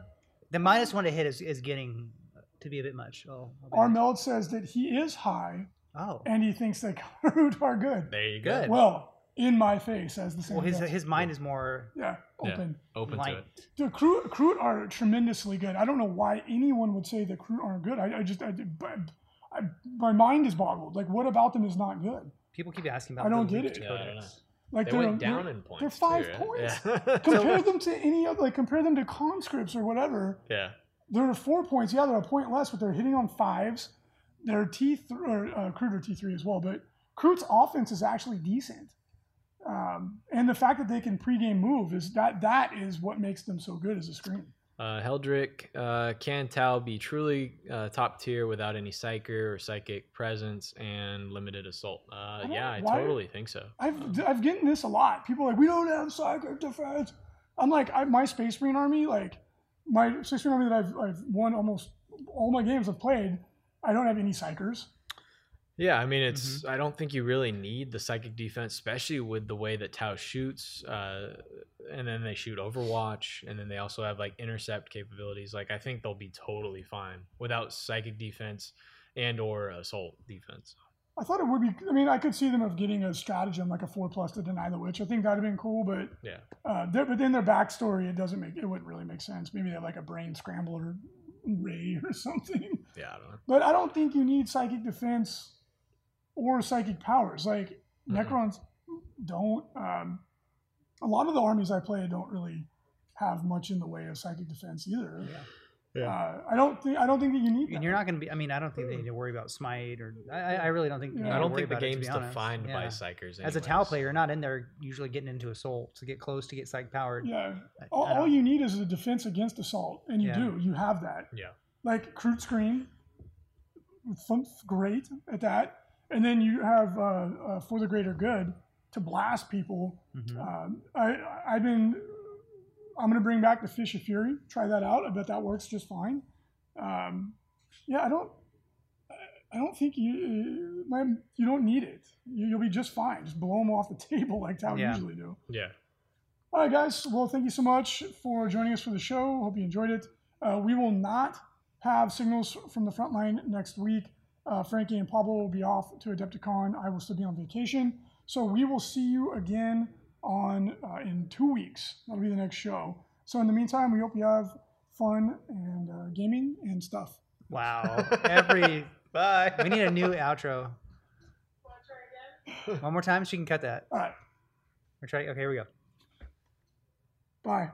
The -1 to hit is getting to be a bit much. Armeld says that he is high, and he thinks that Kroot are good. There you go. Well, in my face, as the same. Well, his mind is more open. Yeah, open to it. Dude, Kroot are tremendously good. I don't know why anyone would say that Kroot aren't good. I just my mind is boggled. Like, what about them is not good? People keep asking about them. I don't get it. Yeah, I don't know. Like, they went down in points. They're 5 points. Yeah. Compare them to any other, like, compare them to conscripts or whatever. Yeah. They're 4 points. Yeah, they're a point less, but they're hitting on fives. They're Kroot are T3 as well, but Kroot's offense is actually decent. And the fact that they can pregame move is that is what makes them so good as a screen. Heldrick, can Tau be truly top tier without any Psyker or Psychic presence and limited assault? I totally think so. I've gotten this a lot. People are like, we don't have Psyker defense. I'm like, my Space Marine army, that I've won almost all my games I've played, I don't have any Psykers. Yeah, I mean, it's. I don't think you really need the Psychic defense, especially with the way that Tau shoots, and then they shoot Overwatch, and then they also have, like, intercept capabilities. Like, I think they'll be totally fine without Psychic defense and or Assault defense. I thought it would be. I mean, I could see them of getting a stratagem like a 4+ to deny the witch. I think that'd have been cool, but yeah. But then their backstory, it wouldn't really make sense. Maybe they have, like, a brain scrambler ray or something. Yeah, I don't know. But I don't think you need Psychic defense or Psychic powers. Like, Necrons don't. A lot of the armies I play don't really have much in the way of Psychic defense either. Yeah. Yeah. I don't think that you need that. You're not going to be. I mean, I don't think they need to worry about smite or. I really don't think. Yeah. I don't think the game's defined by Psykers. Anyways. As a Tau player, you're not in there usually getting into assault to get close to get Psych powered. Yeah. All you need is a defense against assault, and you do. You have that. Yeah. Like Kroot Screen, great at that, and then you have for the greater good to blast people. I'm going to bring back the Fish of Fury. Try that out. I bet that works just fine. I don't think you don't need it. You'll be just fine. Just blow them off the table like Tau usually do. Yeah. All right, guys. Well, thank you so much for joining us for the show. Hope you enjoyed it. We will not have Signals from the Frontline next week. Frankie and Pablo will be off to Adepticon. I will still be on vacation. So we will see you again in 2 weeks. That'll be the next show. So in the meantime, we hope you have fun and gaming and stuff. Wow. Bye. We need a new outro. One more time so you can cut that. All right. We're trying. Okay, here we go. Bye.